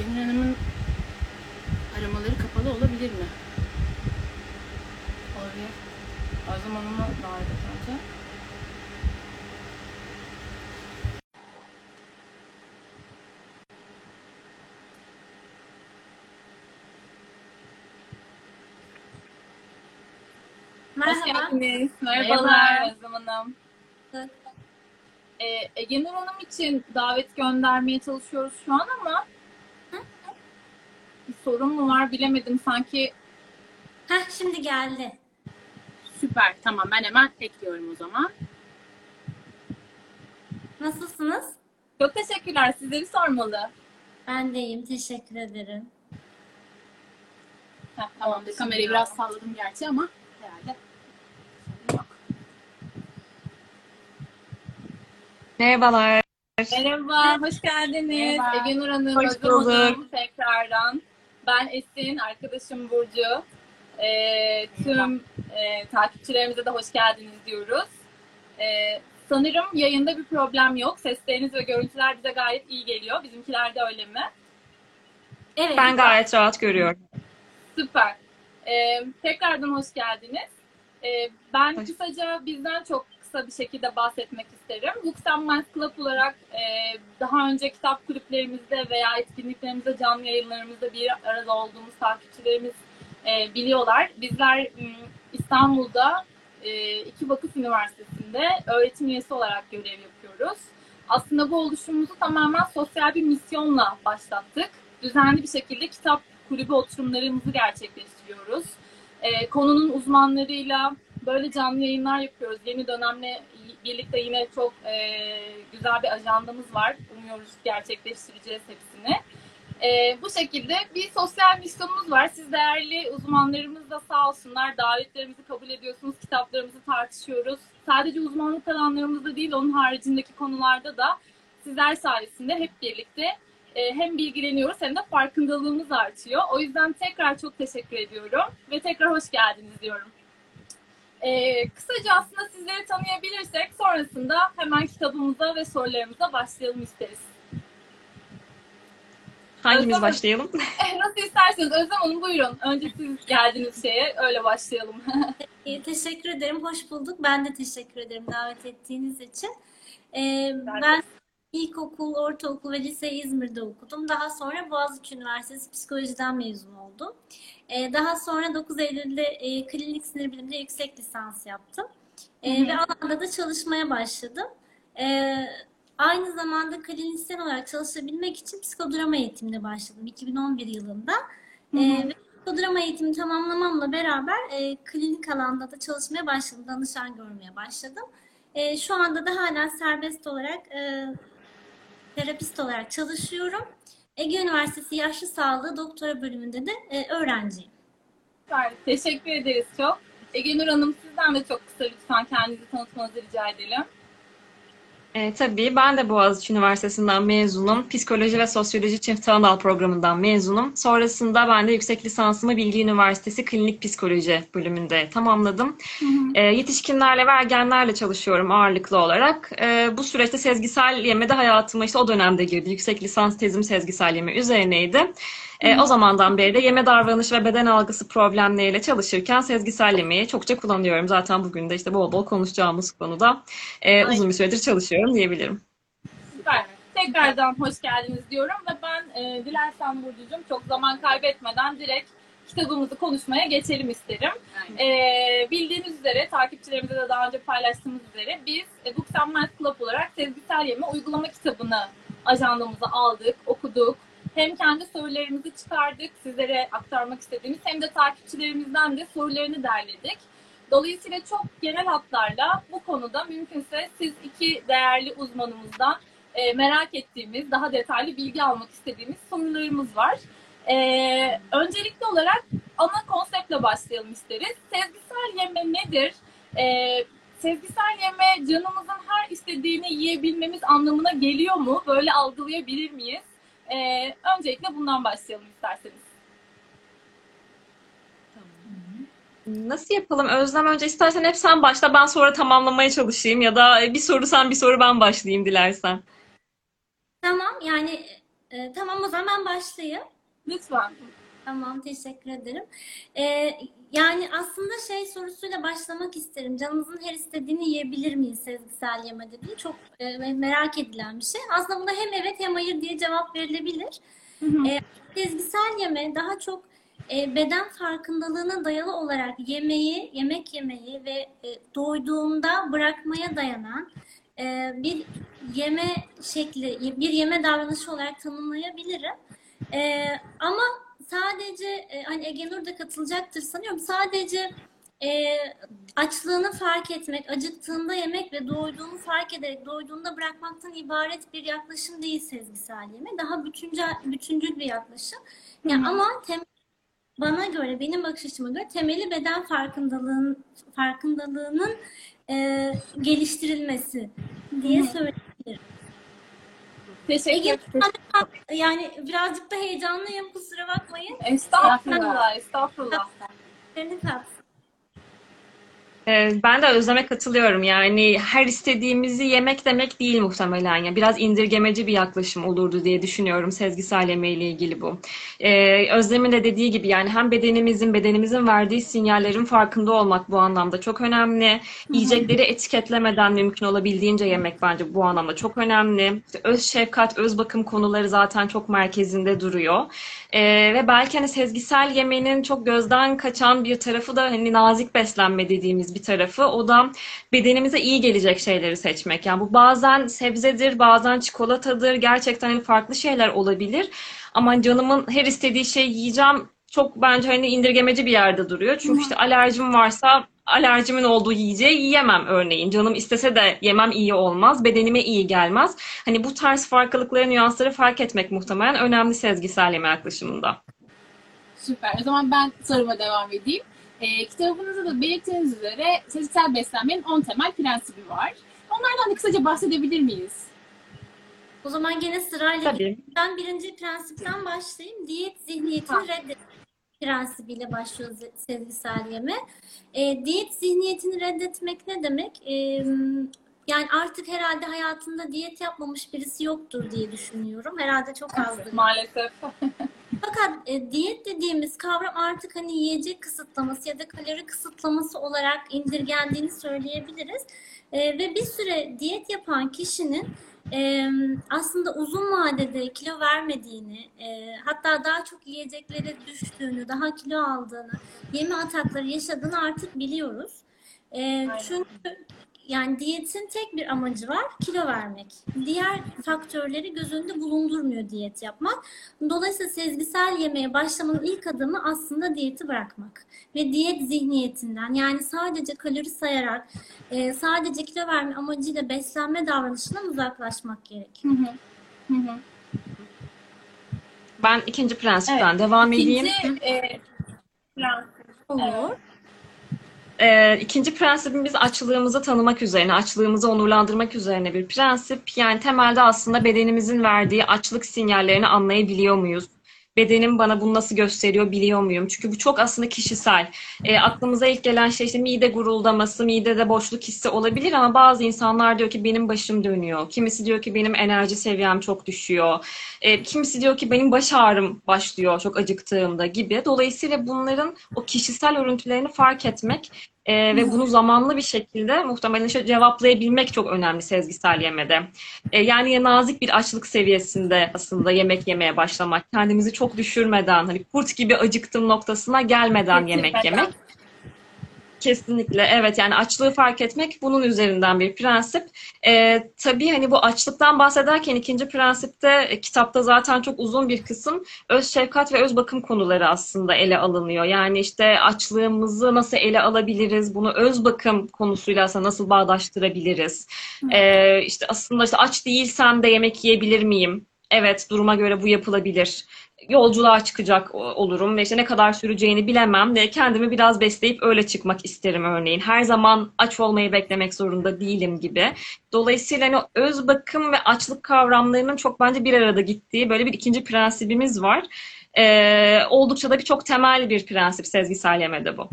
Ege Nur Hanım'ın aramaları kapalı olabilir mi? Olabilir. Özlem Hanım'a davet et önce. Merhaba. Hoş geldiniz. Merhabalar Özlem Hanım. Ege Nur Hanım için davet göndermeye çalışıyoruz şu an ama bir sorun mu var bilemedim sanki. Heh, şimdi geldi. Süper, tamam, ben hemen ekliyorum o zaman. Nasılsınız? Çok teşekkürler, sizleri sormalı. Ben de iyiyim, teşekkür ederim. Heh, tamam, kamerayı biraz salladım gerçi ama herhalde. Merhabalar. Merhaba, hoş geldiniz. Merhaba. Ege Nur Hanım, hoş bulduk. Tekrardan. Ben Esin, arkadaşım Burcu. Tüm takipçilerimize de hoş geldiniz diyoruz. Sanırım yayında bir problem yok. Sesleriniz ve görüntüler bize gayet iyi geliyor. Bizimkiler de öyle mi? Evet. Ben gayet rahat görüyorum. Süper. Tekrardan hoş geldiniz. Ben kısaca bizden çok kısa bir şekilde bahsetmek isterim. Booktime Mind Club olarak daha önce kitap kulüplerimizde veya etkinliklerimizde, canlı yayınlarımızda bir arada olduğumuz takipçilerimiz biliyorlar. Bizler İstanbul'da 2 vakıf üniversitesinde öğretim üyesi olarak görev yapıyoruz. Aslında bu oluşumumuzu tamamen sosyal bir misyonla başlattık. Düzenli bir şekilde kitap kulübü oturumlarımızı gerçekleştiriyoruz. Konunun uzmanlarıyla böyle canlı yayınlar yapıyoruz. Yeni dönemle birlikte yine çok güzel bir ajandamız var. Umuyoruz gerçekleştireceğiz hepsini. Bu şekilde bir sosyal misyonumuz var. Siz değerli uzmanlarımız da sağ olsunlar. Davetlerimizi kabul ediyorsunuz. Kitaplarımızı tartışıyoruz. Sadece uzmanlık alanlarımızda değil, onun haricindeki konularda da sizler sayesinde hep birlikte hem bilgileniyoruz hem de farkındalığımız artıyor. O yüzden tekrar çok teşekkür ediyorum ve tekrar hoş geldiniz diyorum. Kısaca aslında sizleri tanıyabilirsek sonrasında hemen kitabımıza ve sorularımıza başlayalım isteriz. Hangimiz Özlem, başlayalım? Nasıl isterseniz Özlem Hanım, buyurun. Önce siz geldiniz şeye, öyle başlayalım. Teşekkür ederim, hoş bulduk. Ben de teşekkür ederim davet ettiğiniz için. Ben ilkokul, ortaokul ve liseyi İzmir'de okudum. Daha sonra Boğaziçi Üniversitesi Psikoloji'den mezun oldum. Daha sonra 9 Eylül'de klinik sinir biliminde yüksek lisans yaptım. Ve alanda da çalışmaya başladım. Aynı zamanda klinisyen olarak çalışabilmek için psikodrama eğitimine başladım 2011 yılında. Ve psikodrama eğitimi tamamlamamla beraber klinik alanda da çalışmaya başladım. Danışan görmeye başladım. Şu anda da hala serbest olarak terapist olarak çalışıyorum. Ege Üniversitesi Yaşlı Sağlığı Doktora Bölümünde de öğrenciyim. Teşekkür ederiz çok. Ege Nur Hanım, sizden de çok kısa lütfen kendinizi tanıtmanızı rica edelim. Tabii, ben de Boğaziçi Üniversitesi'nden mezunum. Psikoloji ve Sosyoloji Çift Anadal Programı'ndan mezunum. Sonrasında ben de yüksek lisansımı Bilgi Üniversitesi Klinik Psikoloji bölümünde tamamladım. Yetişkinlerle ve ergenlerle çalışıyorum ağırlıklı olarak. Bu süreçte Sezgisel Yeme'de hayatıma o dönemde girdi. Yüksek lisans tezim Sezgisel Yeme üzerineydi. O zamandan beri de yeme davranışı ve beden algısı problemleriyle çalışırken sezgisel yemeği çokça kullanıyorum. Zaten bugün de bol bol konuşacağımız konuda uzun bir süredir çalışıyorum diyebilirim. Süper. Tekrardan hoş geldiniz diyorum ve ben dilersen Burcu'cum çok zaman kaybetmeden direkt kitabımızı konuşmaya geçelim isterim. Bildiğiniz üzere, takipçilerimize de daha önce paylaştığımız üzere biz Booktime Mind Club olarak Sezgisel Yeme uygulama kitabını ajandamıza aldık, okuduk. Hem kendi sorularımızı çıkardık, sizlere aktarmak istediğimiz, hem de takipçilerimizden de sorularını derledik. Dolayısıyla çok genel hatlarla bu konuda mümkünse siz iki değerli uzmanımızdan merak ettiğimiz, daha detaylı bilgi almak istediğimiz sorularımız var. Öncelikli olarak ana konseptle başlayalım isteriz. Sezgisel yeme nedir? Sezgisel yeme canımızın her istediğini yiyebilmemiz anlamına geliyor mu? Böyle algılayabilir miyiz? Öncelikle bundan başlayalım isterseniz. Nasıl yapalım Özlem? Önce istersen hep sen başla, ben sonra tamamlamaya çalışayım ya da bir soru sen bir soru ben başlayayım dilersen. Tamam, yani Tamam, o zaman ben başlayayım. Lütfen. Tamam, teşekkür ederim. Yani aslında şey sorusuyla başlamak isterim. Canımızın her istediğini yiyebilir miyiz sezgisel yeme dediği? Çok merak edilen bir şey. Aslında buna hem evet hem hayır diye cevap verilebilir. Sezgisel yeme daha çok beden farkındalığına dayalı olarak yemek yemeyi ve doyduğumda bırakmaya dayanan bir yeme şekli, bir yeme davranışı olarak tanımlayabilirim. Ama sadece, hani Ege Nur da katılacaktır sanıyorum, sadece açlığını fark etmek, acıktığında yemek ve doyduğunu fark ederek doyduğunda bırakmaktan ibaret bir yaklaşım değil sezgisel yeme. Daha bütüncül bir yaklaşım. Yani ama bana göre, benim bakış açıma göre temeli beden farkındalığının geliştirilmesi diye söyleyebilirim. Teşekkür ederim. Yani birazcık da heyecanlıyım, kusura bakmayın. Estağfurullah, estağfurullah. Ben de Özlem'e katılıyorum. Yani her istediğimizi yemek demek değil muhtemelen. Yani biraz indirgemeci bir yaklaşım olurdu diye düşünüyorum sezgisel yeme ile ilgili bu. Özlem'in de dediği gibi yani hem bedenimizin verdiği sinyallerin farkında olmak bu anlamda çok önemli. Yiyecekleri etiketlemeden mümkün olabildiğince yemek bence bu anlamda çok önemli. İşte öz şefkat, öz bakım konuları zaten çok merkezinde duruyor. Ve belki hani sezgisel yemenin çok gözden kaçan bir tarafı da hani nazik beslenme dediğimiz bir tarafı. O da bedenimize iyi gelecek şeyleri seçmek. Yani bu bazen sebzedir, bazen çikolatadır. Gerçekten hani farklı şeyler olabilir. Ama canımın her istediği şeyi yiyeceğim çok bence hani indirgemeci bir yerde duruyor. Çünkü işte alerjim varsa alerjimin olduğu yiyeceği yiyemem örneğin. Canım istese de yemem iyi olmaz. Bedenime iyi gelmez. Hani bu tarz farklılıkları, nüansları fark etmek muhtemelen önemli sezgisel yeme yaklaşımında. Süper. O zaman ben soruma devam edeyim. Kitabınızda da belirttiğiniz üzere sezgisel beslenmenin 10 temel prensibi var. Onlardan da kısaca bahsedebilir miyiz? O zaman gene sırayla ben birinci prensipten başlayayım. Diyet zihniyetini reddetmek prensibiyle başlıyor sezgisel yeme. Diyet zihniyetini reddetmek ne demek? Yani artık herhalde hayatında diyet yapmamış birisi yoktur diye düşünüyorum. Herhalde çok azdır. Maalesef. Fakat diyet dediğimiz kavram artık hani yiyecek kısıtlaması ya da kalori kısıtlaması olarak indirgendiğini söyleyebiliriz. Ve bir süre diyet yapan kişinin aslında uzun vadede kilo vermediğini, hatta daha çok yiyeceklere düştüğünü, daha kilo aldığını, yeme atakları yaşadığını artık biliyoruz. Çünkü yani diyetin tek bir amacı var, kilo vermek. Diğer faktörleri göz önünde bulundurmuyor diyet yapmak. Dolayısıyla sezgisel yemeye başlamanın ilk adımı aslında diyeti bırakmak. Ve diyet zihniyetinden, yani sadece kalori sayarak, sadece kilo verme amacıyla beslenme davranışından uzaklaşmak gerek. Ben ikinci prensipten devam edeyim. İkinci prensibimiz açlığımızı tanımak üzerine, açlığımızı onurlandırmak üzerine bir prensip. Yani temelde aslında bedenimizin verdiği açlık sinyallerini anlayabiliyor muyuz? Bedenim bana bunu nasıl gösteriyor biliyor muyum? Çünkü bu çok aslında kişisel. Aklımıza ilk gelen şey işte mide guruldaması, midede boşluk hissi olabilir ama bazı insanlar diyor ki benim başım dönüyor. Kimisi diyor ki benim enerji seviyem çok düşüyor. Kimisi diyor ki benim baş ağrım başlıyor çok acıktığımda gibi. Dolayısıyla bunların o kişisel örüntülerini fark etmek ve bunu zamanlı bir şekilde muhtemelen cevaplayabilmek çok önemli sezgisel yemede. Yani nazik bir açlık seviyesinde aslında yemek yemeye başlamak. Kendimizi çok düşürmeden, hani kurt gibi acıktım noktasına gelmeden yemek yemek. Kesinlikle evet, yani açlığı fark etmek bunun üzerinden bir prensip. Tabii hani bu açlıktan bahsederken ikinci prensipte kitapta zaten çok uzun bir kısım öz şefkat ve öz bakım konuları aslında ele alınıyor. Yani işte açlığımızı nasıl ele alabiliriz, bunu öz bakım konusuyla aslında nasıl bağdaştırabiliriz. İşte aslında işte aç değilsem de yemek yiyebilir miyim? Evet, duruma göre bu yapılabilir. Yolculuğa çıkacak olurum ve işte ne kadar süreceğini bilemem ve kendimi biraz besleyip öyle çıkmak isterim örneğin. Her zaman aç olmayı beklemek zorunda değilim gibi. Dolayısıyla hani öz bakım ve açlık kavramlarının çok bence bir arada gittiği böyle bir ikinci prensibimiz var. Oldukça da çok temel bir prensip sezgisel yemede bu.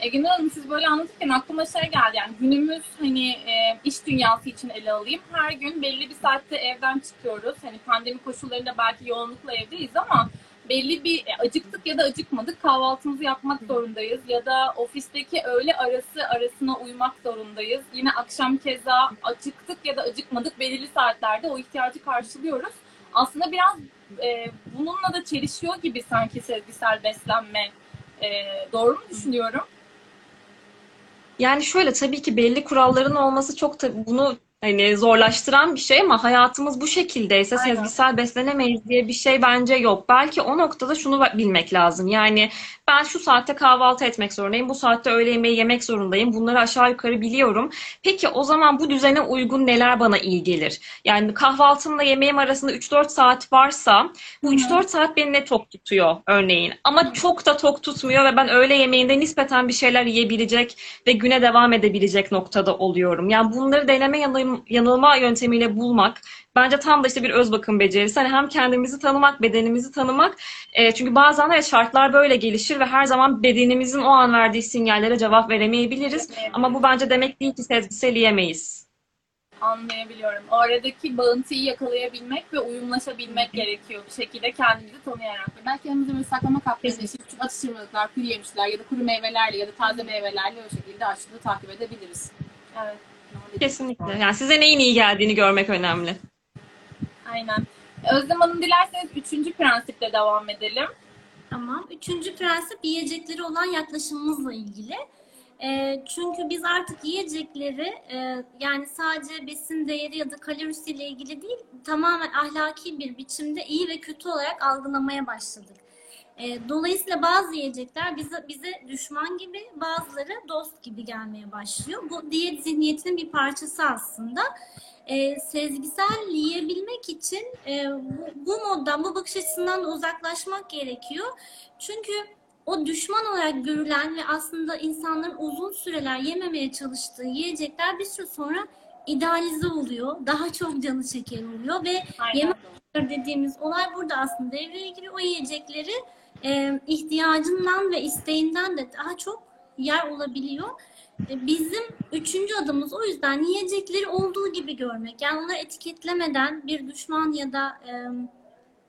Ege Nur Hanım, siz böyle anlatırken aklıma şey geldi. Yani günümüz hani iş dünyası için ele alayım. Her gün belli bir saatte evden çıkıyoruz. Hani pandemi koşullarında belki yoğunlukla evdeyiz ama belli bir acıktık ya da acıkmadık kahvaltımızı yapmak zorundayız. Ya da ofisteki öğle arası arasına uymak zorundayız. Yine akşam keza acıktık ya da acıkmadık belirli saatlerde o ihtiyacı karşılıyoruz. Aslında biraz bununla da çelişiyor gibi sanki sezgisel beslenme. Doğru mu düşünüyorum? Yani şöyle, tabii ki belli kuralların olması çok tabii bunu hani zorlaştıran bir şey ama hayatımız bu şekildeyse sezgisel beslenemeyiz diye bir şey bence yok. Belki o noktada şunu bilmek lazım. Yani ben şu saatte kahvaltı etmek zorundayım, bu saatte öğle yemeği yemek zorundayım. Bunları aşağı yukarı biliyorum. Peki o zaman bu düzene uygun neler bana iyi gelir? Yani kahvaltımla yemeğim arasında 3-4 saat varsa bu 3-4 saat beni ne tok tutuyor örneğin. Ama çok da tok tutmuyor ve ben öğle yemeğinde nispeten bir şeyler yiyebilecek ve güne devam edebilecek noktada oluyorum. Yani bunları deneme yanılma yöntemiyle bulmak bence tam da işte bir öz bakım becerisi. Hani hem kendimizi tanımak, bedenimizi tanımak. Çünkü bazen evet şartlar böyle gelişir ve her zaman bedenimizin o an verdiği sinyallere cevap veremeyebiliriz. Ama bu bence demek değil ki sezgisel yiyemeyiz. Anlayabiliyorum. O aradaki bağıntıyı yakalayabilmek ve uyumlaşabilmek gerekiyor bir şekilde kendimizi tanıyarak. Belki kendimizi böyle saklama kaplarıyla, atıştırmalıklar, kuru yemişler ya da kuru meyvelerle ya da taze meyvelerle o şekilde açlığı takip edebiliriz. Evet. Kesinlikle. Yani size neyin iyi geldiğini görmek önemli. Aynen. Özlem Hanım, dilerseniz 3. prensiple devam edelim. Tamam. 3. prensip yiyecekleri olan yaklaşımımızla ilgili. Çünkü biz artık yiyecekleri yani sadece besin değeri ya da kalorisiyle ilgili değil, tamamen ahlaki bir biçimde iyi ve kötü olarak algılamaya başladık. Dolayısıyla bazı yiyecekler bize düşman gibi, bazıları dost gibi gelmeye başlıyor. Bu diyet zihniyetinin bir parçası aslında. Sezgisel yiyebilmek için bu moddan, bu bakış açısından da uzaklaşmak gerekiyor. Çünkü o düşman olarak görülen ve aslında insanların uzun süreler yememeye çalıştığı yiyecekler bir süre sonra idealize oluyor. Daha çok canı çeker oluyor ve yemek dediğimiz olay burada aslında devreye giriyor. O yiyecekleri ihtiyacından ve isteğinden de daha çok yer olabiliyor. Bizim 3. adımız o yüzden yiyecekleri olduğu gibi görmek. Yani onları etiketlemeden, bir düşman ya da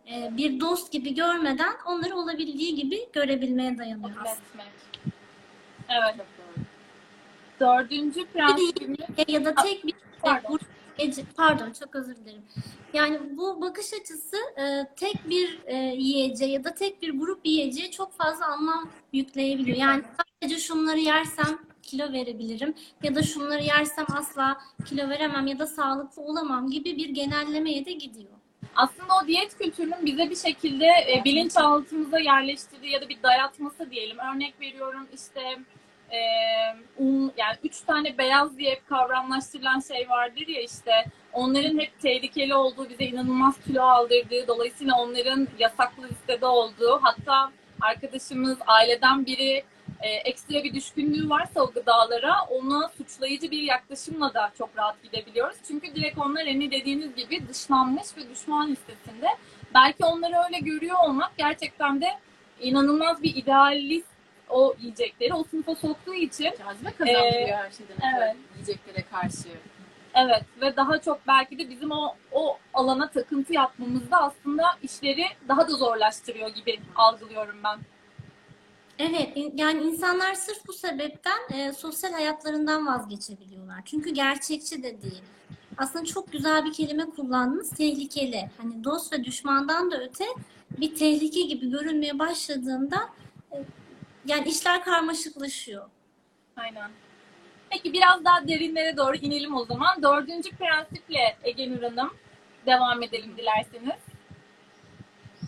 bir dost gibi görmeden onları olabildiği gibi görebilmeye dayanıyor aslında. Evet. 4. prensibimiz ya da tek bir pardon, çok özür dilerim. Yani bu bakış açısı tek bir yiyeceğe ya da tek bir grup yiyeceğe çok fazla anlam yükleyebiliyor. Yani sadece şunları yersem kilo verebilirim ya da şunları yersem asla kilo veremem ya da sağlıklı olamam gibi bir genellemeye de gidiyor. Aslında o diyet kültürünün bize bir şekilde bilinçaltımıza yerleştirdiği ya da bir dayatması diyelim. Örnek veriyorum işte yani 3 tane beyaz diye hep kavramlaştırılan şey vardır ya işte onların hep tehlikeli olduğu, bize inanılmaz kilo aldırdığı, dolayısıyla onların yasaklı listede olduğu, hatta arkadaşımız, aileden biri ekstra bir düşkünlüğü varsa o gıdalara ona suçlayıcı bir yaklaşımla da çok rahat gidebiliyoruz. Çünkü direkt onlar hani dediğiniz gibi dışlanmış ve düşman listesinde. Belki onları öyle görüyor olmak gerçekten de inanılmaz bir idealist o yiyecekleri o sınıfa soktuğu için cazibe kazanıyor her şeyden. Evet. Yiyeceklere karşı. Evet ve daha çok belki de bizim o alana takıntı yapmamızda aslında işleri daha da zorlaştırıyor gibi algılıyorum ben. Evet, yani insanlar sırf bu sebepten sosyal hayatlarından vazgeçebiliyorlar. Çünkü gerçekçi de değil. Aslında çok güzel bir kelime kullandınız, tehlikeli. Hani dost ve düşmandan da öte bir tehlike gibi görünmeye başladığında yani işler karmaşıklaşıyor. Aynen. Peki biraz daha derinlere doğru inelim o zaman. 4. prensiple Ege Nur Hanım devam edelim dilerseniz.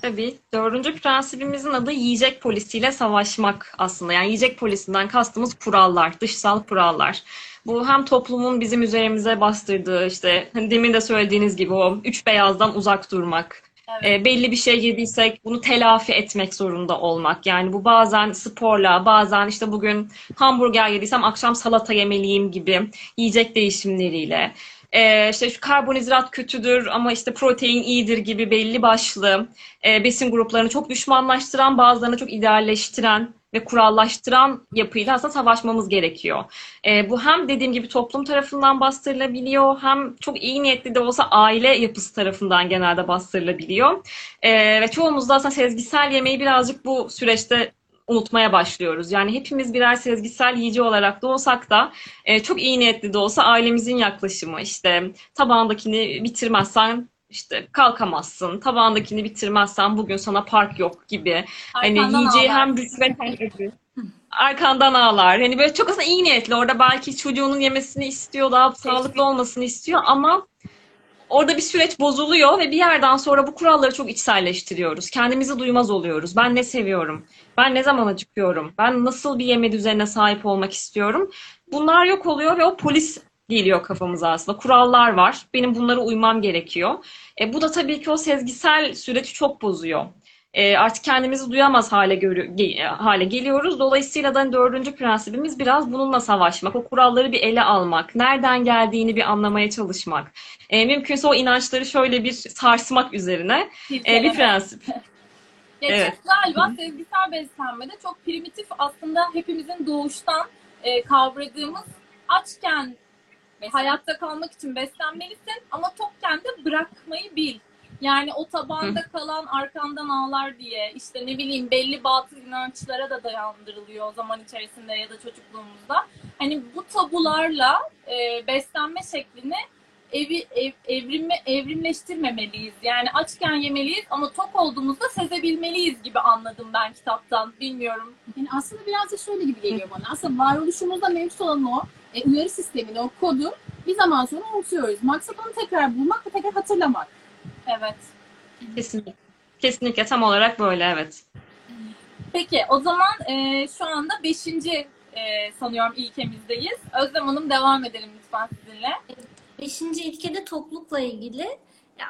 Tabii. 4. prensibimizin adı yiyecek polisiyle savaşmak aslında. Yani yiyecek polisinden kastımız kurallar, dışsal kurallar. Bu hem toplumun bizim üzerimize bastırdığı işte hani demin de söylediğiniz gibi o 3 beyazdan uzak durmak. Evet. Belli bir şey yediysek bunu telafi etmek zorunda olmak. Yani bu bazen sporla, bazen işte bugün hamburger yediysem akşam salata yemeliyim gibi yiyecek değişimleriyle. İşte şu karbonhidrat kötüdür ama işte protein iyidir gibi belli başlı besin gruplarını çok düşmanlaştıran, bazılarını çok idealleştiren ve kurallaştıran yapıyla aslında savaşmamız gerekiyor. Bu hem dediğim gibi toplum tarafından bastırılabiliyor, hem çok iyi niyetli de olsa aile yapısı tarafından genelde bastırılabiliyor. Ve çoğumuz da aslında sezgisel yemeği birazcık bu süreçte unutmaya başlıyoruz. Yani hepimiz birer sezgisel yiyici olarak da olsak da çok iyi niyetli de olsa ailemizin yaklaşımı, işte tabağındakini bitirmezsen işte kalkamazsın, tabağındakini bitirmezsen bugün sana park yok gibi. Arkandan hani yiyeceği ağlar. Hem rüşvet hem ödül. Arkandan ağlar. Hani böyle çok aslında iyi niyetli. Orada belki çocuğunun yemesini istiyor, daha sağlıklı olmasını istiyor ama orada bir süreç bozuluyor ve bir yerden sonra bu kuralları çok içselleştiriyoruz. Kendimizi duymaz oluyoruz. Ben ne seviyorum? Ben ne zaman acıkıyorum? Ben nasıl bir yeme düzenine sahip olmak istiyorum? Bunlar yok oluyor ve o polis geliyor kafamıza aslında. Kurallar var. Benim bunlara uymam gerekiyor. Bu da tabii ki o sezgisel süreci çok bozuyor. Artık kendimizi duyamaz hale geliyoruz. Dolayısıyla da 4. prensibimiz biraz bununla savaşmak. O kuralları bir ele almak. Nereden geldiğini bir anlamaya çalışmak. Mümkünse o inançları şöyle bir sarsmak üzerine bir prensip. Geçen galiba sezgisel beslenmede çok primitif aslında hepimizin doğuştan kavradığımız açken hayatta kalmak için beslenmelisin ama tokken de bırakmayı bil. Yani o tabanda kalan arkandan ağlar diye işte ne bileyim belli batıl inançlara da dayandırılıyor o zaman içerisinde ya da çocukluğumuzda. Hani bu tabularla beslenme şeklini evrimleştirmemeliyiz. Yani açken yemeliyiz ama tok olduğumuzda sezebilmeliyiz gibi anladım ben kitaptan. Bilmiyorum. Yani aslında biraz da şöyle gibi geliyor bana. Aslında varoluşumuzda mevcut olan o uyarı sistemini, o kodu bir zaman sonra unutuyoruz. Maksat onu tekrar bulmak ve tekrar hatırlamak. Evet. Kesinlikle. Kesinlikle tam olarak böyle, evet. Peki o zaman şu anda 5. sanıyorum ilkemizdeyiz. Özlem Hanım devam edelim lütfen sizinle. 5. ilkede toklukla ilgili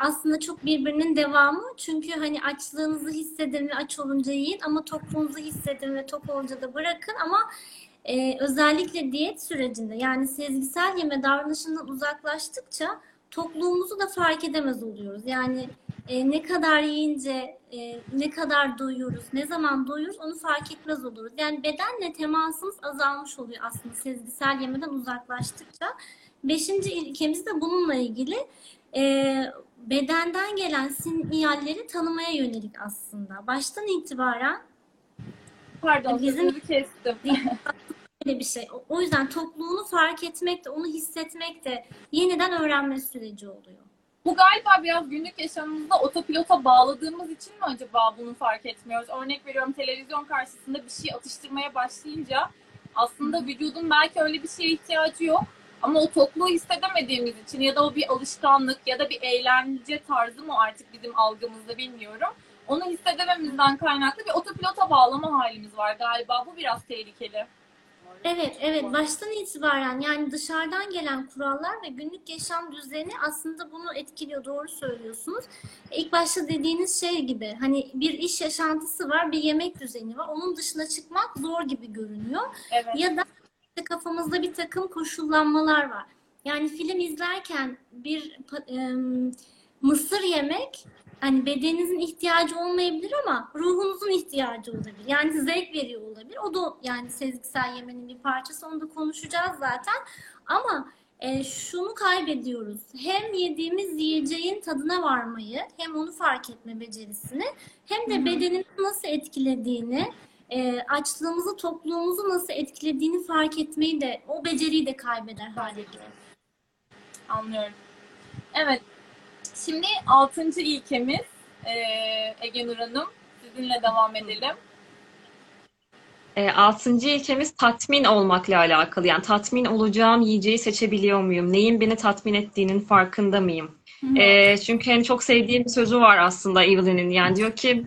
aslında çok birbirinin devamı. Çünkü hani açlığınızı hissedin ve aç olunca yiyin ama tokluğunuzu hissedin ve tok olunca da bırakın ama özellikle diyet sürecinde yani sezgisel yeme davranışından uzaklaştıkça tokluğumuzu da fark edemez oluyoruz. Yani ne kadar yiyince ne kadar doyuyoruz, ne zaman doyuyoruz onu fark etmez oluruz. Yani bedenle temasımız azalmış oluyor aslında sezgisel yemeden uzaklaştıkça. 5. ilkemiz de bununla ilgili bedenden gelen sinyalleri tanımaya yönelik aslında. Baştan itibaren pardon, bizim kestim. Böyle bir şey. O yüzden tokluğunu fark etmek de, onu hissetmek de yeniden öğrenme süreci oluyor. Bu galiba biraz günlük yaşamımızda otopilota bağladığımız için mi acaba bunu fark etmiyoruz? Örnek veriyorum televizyon karşısında bir şey atıştırmaya başlayınca aslında vücudun belki öyle bir şeye ihtiyacı yok. Ama o tokluğu hissedemediğimiz için ya da o bir alışkanlık ya da bir eğlence tarzı mı artık bizim algımızda bilmiyorum. Onu hissedememizden kaynaklı bir otopilota bağlama halimiz var galiba. Bu biraz tehlikeli. Evet, evet. Baştan itibaren yani dışarıdan gelen kurallar ve günlük yaşam düzeni aslında bunu etkiliyor. Doğru söylüyorsunuz. İlk başta dediğiniz şey gibi hani bir iş yaşantısı var, bir yemek düzeni var. Onun dışına çıkmak zor gibi görünüyor. Evet. Ya da kafamızda bir takım koşullanmalar var. Yani film izlerken bir mısır yemek hani bedeninizin ihtiyacı olmayabilir ama ruhunuzun ihtiyacı olabilir. Yani zevk veriyor olabilir. O da yani sezgisel yemenin bir parçası. Onu da konuşacağız zaten. Ama şunu kaybediyoruz. Hem yediğimiz yiyeceğin tadına varmayı, hem onu fark etme becerisini, hem de bedenini nasıl etkilediğini, açlığımızı, tokluğumuzu nasıl etkilediğini fark etmeyi de, o beceriyi de kaybeder hale gelir. Anlıyorum. Evet. Şimdi 6. ilkemiz Ege Nur Hanım. Sizinle devam edelim. 6. ilkemiz tatmin olmakla alakalı. Yani tatmin olacağım yiyeceği seçebiliyor muyum? Neyin beni tatmin ettiğinin farkında mıyım? Çünkü hani çok sevdiğim bir sözü var aslında Evelyn'in. Yani diyor ki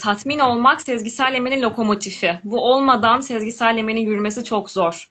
tatmin olmak sezgisel yemenin lokomotifi. Bu olmadan sezgisel yemenin yürümesi çok zor.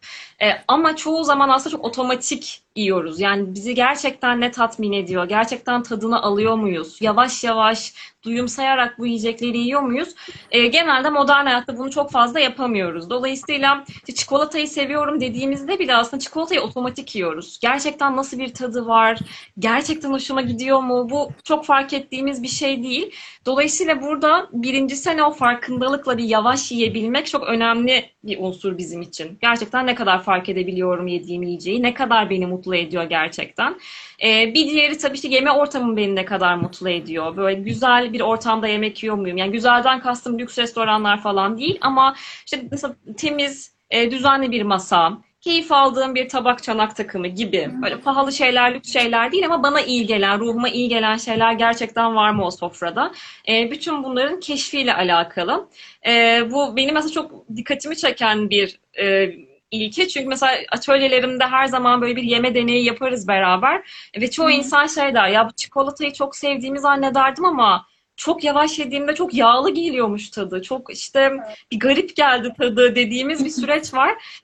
Ama çoğu zaman aslında çok otomatik yiyoruz. Yani bizi gerçekten ne tatmin ediyor? Gerçekten tadını alıyor muyuz? Yavaş yavaş duyumsayarak bu yiyecekleri yiyor muyuz? Genelde modern hayatta bunu çok fazla yapamıyoruz. Dolayısıyla çikolatayı seviyorum dediğimizde bile aslında çikolatayı otomatik yiyoruz. Gerçekten nasıl bir tadı var? Gerçekten gerçekten hoşuma gidiyor mu? Bu çok fark ettiğimiz bir şey değil. Dolayısıyla burada birincisi o farkındalıkla bir yavaş yiyebilmek çok önemli bir unsur bizim için. Gerçekten ne kadar fark edebiliyorum yediğim yiyeceği, ne kadar beni mutlu ediyor gerçekten. Bir diğeri tabii ki yeme ortamım beni ne kadar mutlu ediyor. Böyle güzel bir ortamda yemek yiyor muyum? Yani güzelden kastım lüks restoranlar falan değil ama işte mesela temiz, düzenli bir masa, keyif aldığım bir tabak çanak takımı gibi. Böyle pahalı şeyler, lüks şeyler değil ama bana iyi gelen, ruhuma iyi gelen şeyler gerçekten var mı o sofrada? Bütün bunların keşfiyle alakalı. Bu benim mesela çok dikkatimi çeken bir ilke. Çünkü mesela atölyelerimde her zaman böyle bir yeme deneyi yaparız beraber. Ve çoğu insan şey der, ya bu çikolatayı çok sevdiğimi zannederdim ama çok yavaş yediğimde çok yağlı geliyormuş tadı. Çok işte bir garip geldi tadı dediğimiz bir süreç var.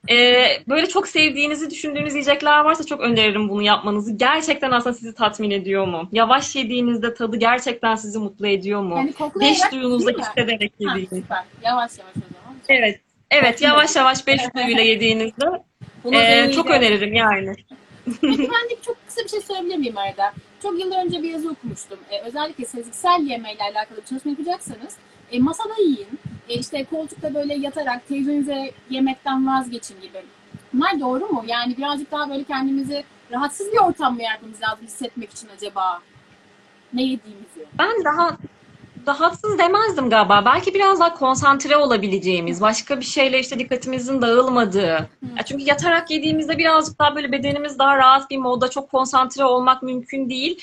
Böyle çok sevdiğinizi düşündüğünüz yiyecekler varsa çok öneririm bunu yapmanızı. Gerçekten aslında sizi tatmin ediyor mu? Yavaş yediğinizde tadı gerçekten sizi mutlu ediyor mu? Yani beş duyunuzda hissederek yediğiniz. Yavaş yavaş o zaman. Evet. Evet, yavaş yavaş beş duyuyla yediğinizde çok öneririm yani. Peki ben de çok kısa bir şey söyleyebilir miyim arada? Çok yıllar önce bir yazı okumuştum. Özellikle sezgisel yemeyle alakalı bir çalışma yapacaksanız masada yiyin. İşte koltukta böyle yatarak televizyonda yemekten vazgeçin gibi. Bunlar doğru mu? Yani birazcık daha böyle kendimizi rahatsız bir ortam mı yaratmamız lazım hissetmek için acaba? Ne yediğimizi? Ben daha rahatsız demezdim galiba. Belki biraz daha konsantre olabileceğimiz, başka bir şeyle işte dikkatimizin dağılmadığı. Ya çünkü yatarak yediğimizde birazcık daha böyle bedenimiz daha rahat bir modda, çok konsantre olmak mümkün değil.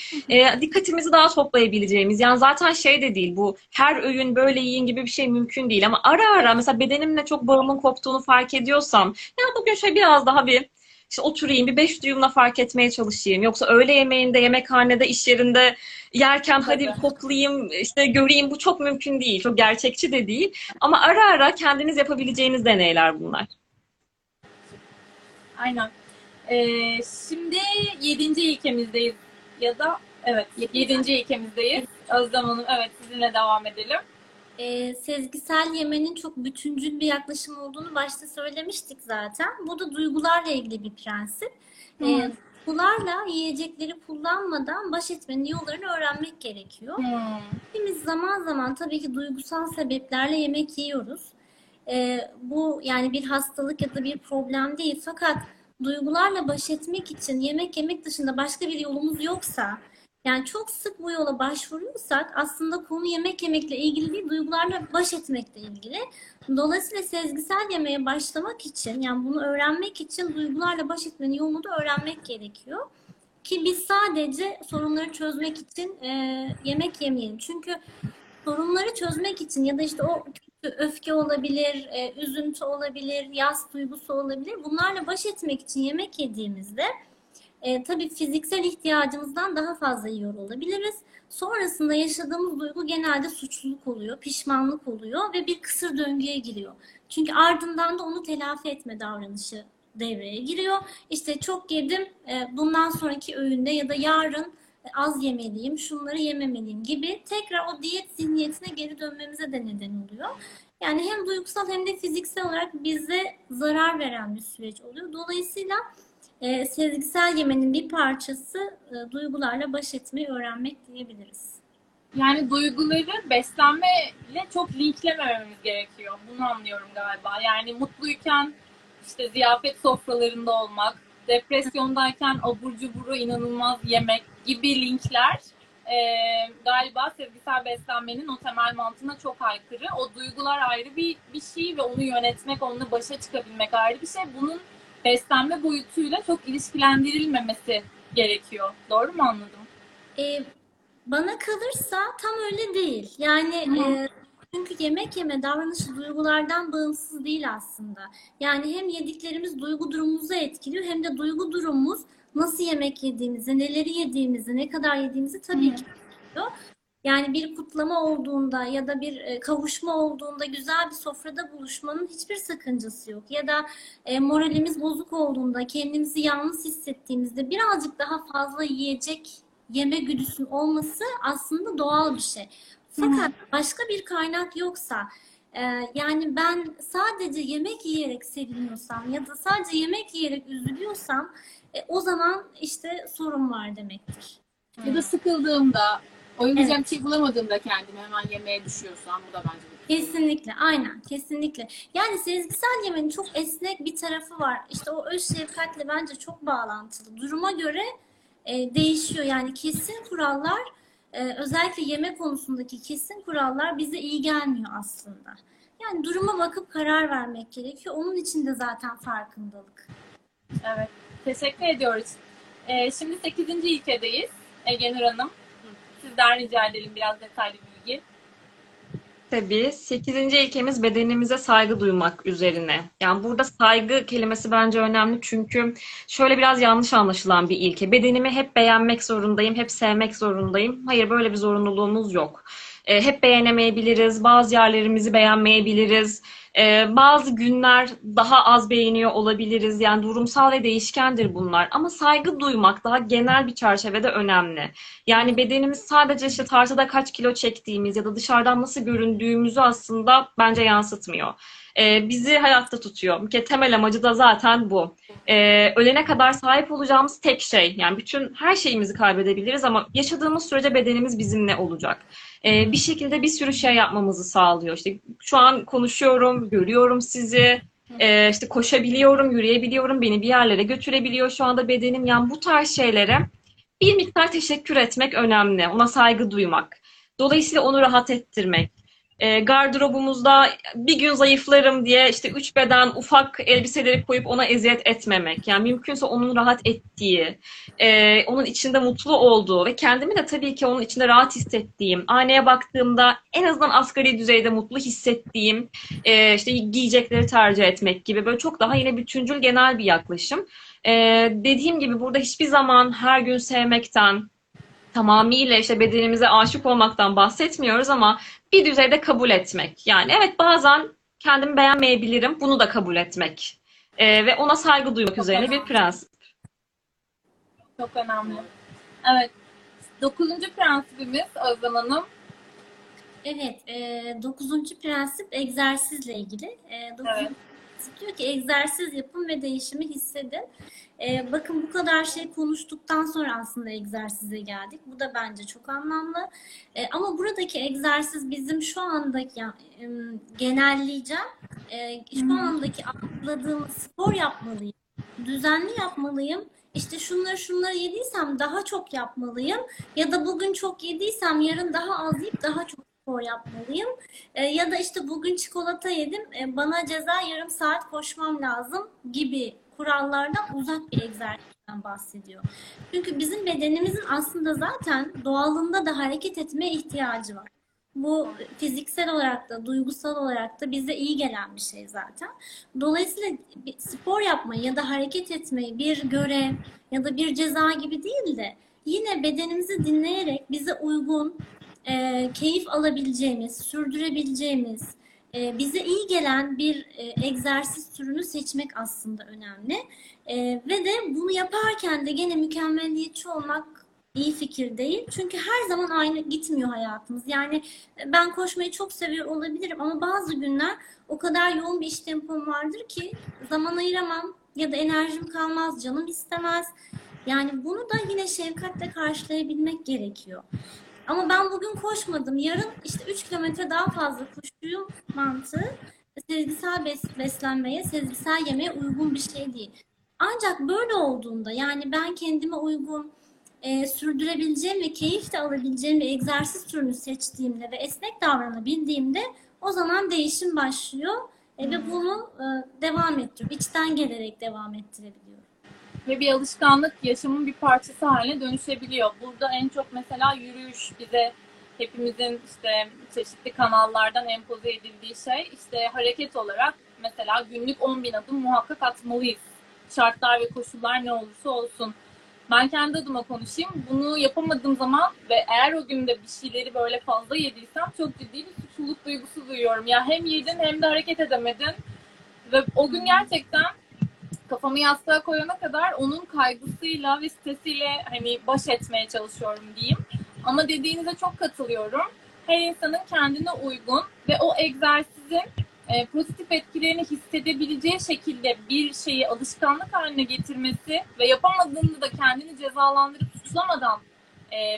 Dikkatimizi daha toplayabileceğimiz. Yani zaten şey de değil bu, her öğün böyle yiyin gibi bir şey mümkün değil. Ama ara ara mesela bedenimle çok bağımın koptuğunu fark ediyorsam, ya bugün şöyle biraz daha bir İşte oturayım, bir beş duyumla fark etmeye çalışayım. Yoksa öğle yemeğinde, yemekhanede, iş yerinde yerken hadi bir koklayayım, işte göreyim. Bu çok mümkün değil, çok gerçekçi de değil. Ama ara ara kendiniz yapabileceğiniz deneyler bunlar. Aynen. Şimdi 7. ilkemizdeyiz ya da evet 7. ilkemizdeyiz. Özlem Hanım, evet sizinle devam edelim. Sezgisel yemenin çok bütüncül bir yaklaşım olduğunu başta söylemiştik zaten. Bu da duygularla ilgili bir prensip. Duygularla yiyecekleri kullanmadan baş etmenin yollarını öğrenmek gerekiyor. Biz zaman zaman tabii ki duygusal sebeplerle yemek yiyoruz. Bu yani bir hastalık ya da bir problem değil. Fakat duygularla baş etmek için yemek yemek dışında başka bir yolumuz yoksa, yani çok sık bu yola başvuruyorsak aslında konu yemek yemekle ilgili değil, duygularla baş etmekle ilgili. Dolayısıyla sezgisel yemeye başlamak için, yani bunu öğrenmek için duygularla baş etmenin yolunu da öğrenmek gerekiyor. Ki biz sadece sorunları çözmek için yemek yemeyelim. Çünkü sorunları çözmek için ya da işte o öfke olabilir, üzüntü olabilir, yas duygusu olabilir. Bunlarla baş etmek için yemek yediğimizde tabii fiziksel ihtiyacımızdan daha fazla yiyor olabiliriz. Sonrasında yaşadığımız duygu genelde suçluluk oluyor, pişmanlık oluyor ve bir kısır döngüye giriyor. Çünkü ardından da onu telafi etme davranışı devreye giriyor. İşte çok yedim, bundan sonraki öğünde ya da yarın az yemeliyim, şunları yememeliyim gibi tekrar o diyet zihniyetine geri dönmemize de neden oluyor. Yani hem duygusal hem de fiziksel olarak bize zarar veren bir süreç oluyor. Dolayısıyla sezgisel yemenin bir parçası duygularla baş etmeyi öğrenmek diyebiliriz. Yani duyguları beslenmeyle çok linklemememiz gerekiyor. Bunu anlıyorum galiba. Yani mutluyken işte ziyafet sofralarında olmak, depresyondayken abur cuburu inanılmaz yemek gibi linkler galiba sezgisel beslenmenin o temel mantığına çok aykırı. O duygular ayrı bir şey ve onu yönetmek, onunla başa çıkabilmek ayrı bir şey. Bunun beslenme boyutuyla çok ilişkilendirilmemesi gerekiyor. Doğru mu anladım? Bana kalırsa tam öyle değil. Yani çünkü yemek yeme davranışı duygulardan bağımsız değil aslında. Yani hem yediklerimiz duygu durumumuzu etkiliyor hem de duygu durumumuz nasıl yemek yediğimizi, neleri yediğimizi, ne kadar yediğimizi tabii ki etkiliyor. Yani bir kutlama olduğunda ya da bir kavuşma olduğunda güzel bir sofrada buluşmanın hiçbir sakıncası yok. Ya da moralimiz bozuk olduğunda, kendimizi yalnız hissettiğimizde birazcık daha fazla yiyecek yeme güdüsünün olması aslında doğal bir şey. Fakat başka bir kaynak yoksa, yani ben sadece yemek yiyerek seviniyorsam ya da sadece yemek yiyerek üzülüyorsam o zaman işte sorun var demektir. Ya da sıkıldığımda, oynayacak şey bulamadığımda kendimi hemen yemeğe düşüyorsam bu da bence bir şey. Kesinlikle, aynen, kesinlikle. Yani sezgisel yemenin çok esnek bir tarafı var. İşte o öz şefkatle bence çok bağlantılı. Duruma göre değişiyor. Yani kesin kurallar, özellikle yeme konusundaki kesin kurallar bize iyi gelmiyor aslında. Yani duruma bakıp karar vermek gerekiyor. Onun için de zaten farkındalık. Evet, teşekkür ediyoruz. Şimdi 8. ilkedeyiz. Ege Nur Hanım, sizden rica edelim biraz detaylı bilgi. Tabii. 8. ilkemiz bedenimize saygı duymak üzerine. Yani burada saygı kelimesi bence önemli çünkü şöyle biraz yanlış anlaşılan bir ilke. Bedenimi hep beğenmek zorundayım, hep sevmek zorundayım. Hayır, böyle bir zorunluluğumuz yok. Hep beğenemeyebiliriz, bazı yerlerimizi beğenmeyebiliriz. Bazı günler daha az beğeniyor olabiliriz. Yani durumsal ve değişkendir bunlar. Ama saygı duymak daha genel bir çerçevede önemli. Yani bedenimiz sadece işte tartıda kaç kilo çektiğimiz ya da dışarıdan nasıl göründüğümüzü aslında bence yansıtmıyor. Bizi hayatta tutuyor. Temel amacı da zaten bu. Ölene kadar sahip olacağımız tek şey. Yani bütün her şeyimizi kaybedebiliriz ama yaşadığımız sürece bedenimiz bizimle olacak. Bir şekilde bir sürü şey yapmamızı sağlıyor. İşte şu an konuşuyorum, görüyorum sizi, işte koşabiliyorum, yürüyebiliyorum, beni bir yerlere götürebiliyor şu anda bedenim. Yani bu tarz şeylere bir miktar teşekkür etmek önemli, ona saygı duymak. Dolayısıyla onu rahat ettirmek. Gardırobumuzda bir gün zayıflarım diye işte 3 beden ufak elbiseleri koyup ona eziyet etmemek. Yani mümkünse onun rahat ettiği, onun içinde mutlu olduğu ve kendimi de tabii ki onun içinde rahat hissettiğim, aynaya baktığımda en azından asgari düzeyde mutlu hissettiğim işte giyecekleri tercih etmek gibi böyle çok daha yine bütüncül genel bir yaklaşım. Dediğim gibi burada hiçbir zaman her gün sevmekten, tamamıyla işte bedenimize aşık olmaktan bahsetmiyoruz ama bir düzeyde kabul etmek. Yani evet, bazen kendimi beğenmeyebilirim, bunu da kabul etmek. Ve ona saygı duymak çok üzerine önemli bir prensip. Çok önemli. Evet. 9. prensibimiz Özlem Hanım. Evet. 9. prensip egzersizle ilgili. Evet. Diyor ki egzersiz yapın ve değişimi hissedin. Bakın, bu kadar şey konuştuktan sonra aslında egzersize geldik. Bu da bence çok anlamlı. Ama buradaki egzersiz bizim şu andaki, yani, genelleyeceğim, şu andaki atladığımız spor yapmalıyım. Düzenli yapmalıyım. İşte şunları yediysem daha çok yapmalıyım. Ya da bugün çok yediysem yarın daha az yiyip daha çok spor yapmalıyım. Ya da işte bugün çikolata yedim, bana ceza, yarım saat koşmam lazım gibi kurallardan uzak bir egzersizden bahsediyor. Çünkü bizim bedenimizin aslında zaten doğalında da hareket etmeye ihtiyacı var. Bu fiziksel olarak da duygusal olarak da bize iyi gelen bir şey zaten. Dolayısıyla spor yapmayı ya da hareket etmeyi bir görev ya da bir ceza gibi değil de yine bedenimizi dinleyerek bize uygun, keyif alabileceğimiz, sürdürebileceğimiz, bize iyi gelen bir egzersiz türünü seçmek aslında önemli. Ve de bunu yaparken de gene mükemmeliyetçi olmak iyi fikir değil. Çünkü her zaman aynı gitmiyor hayatımız. Yani ben koşmayı çok seviyor olabilirim ama bazı günler o kadar yoğun bir iş tempom vardır ki zaman ayıramam ya da enerjim kalmaz, canım istemez. Yani bunu da yine şefkatle karşılayabilmek gerekiyor. Ama ben bugün koşmadım, yarın işte 3 kilometre daha fazla koşuyum mantığı sezgisel beslenmeye, sezgisel yemeğe uygun bir şey değil. Ancak böyle olduğunda, yani ben kendime uygun, sürdürebileceğim ve keyif de alabileceğim bir egzersiz türünü seçtiğimde ve esnek davranabildiğimde o zaman değişim başlıyor ve bunu devam ettiriyorum. İçten gelerek devam ettirebiliyorum. Ve bir alışkanlık yaşamın bir parçası haline dönüşebiliyor. Burada en çok mesela yürüyüş, bize hepimizin işte çeşitli kanallardan empoze edildiği şey, işte hareket olarak mesela günlük 10.000 adım muhakkak atmalıyız. Şartlar ve koşullar ne olursa olsun. Ben kendi adıma konuşayım. Bunu yapamadığım zaman ve eğer o günde bir şeyleri böyle fazla yediysem çok ciddi bir suçluluk duygusu duyuyorum. Ya hem yedin hem de hareket edemedin ve o gün gerçekten kafamı yastığa koyana kadar onun kaygısıyla ve stresiyle hani baş etmeye çalışıyorum diyeyim. Ama dediğinize çok katılıyorum. Her insanın kendine uygun ve o egzersizin pozitif etkilerini hissedebileceği şekilde bir şeyi alışkanlık haline getirmesi ve yapamadığında da kendini cezalandırıp suçlamadan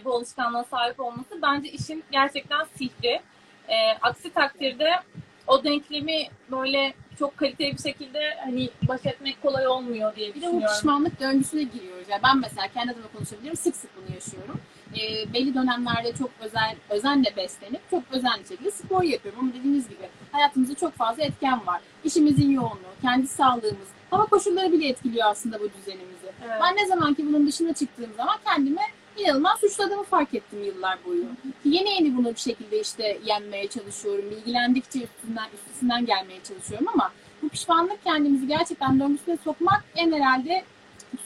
bu alışkanlığa sahip olması bence işin gerçekten sihri. Aksi takdirde o denklemi böyle çok kaliteli bir şekilde hani baş etmek kolay olmuyor diye düşünüyorum. Bir de bu pişmanlık döngüsüne giriyoruz. Yani ben mesela kendi adıma konuşabilirim. Sık sık bunu yaşıyorum. Belli dönemlerde çok özenle beslenip çok özenli şekilde spor yapıyorum. Ama dediğiniz gibi hayatımızda çok fazla etken var. İşimizin yoğunluğu, kendi sağlığımız, hava koşulları bile etkiliyor aslında bu düzenimizi. Evet. Ben ne zaman ki bunun dışına çıktığım zaman kendime inanılmaz suçladığımı fark ettim yıllar boyu. Yeni bunu bir şekilde işte yenmeye çalışıyorum. Bilgilendikçe üstesinden gelmeye çalışıyorum ama bu pişmanlık kendimizi gerçekten döngüsüne sokmak en herhalde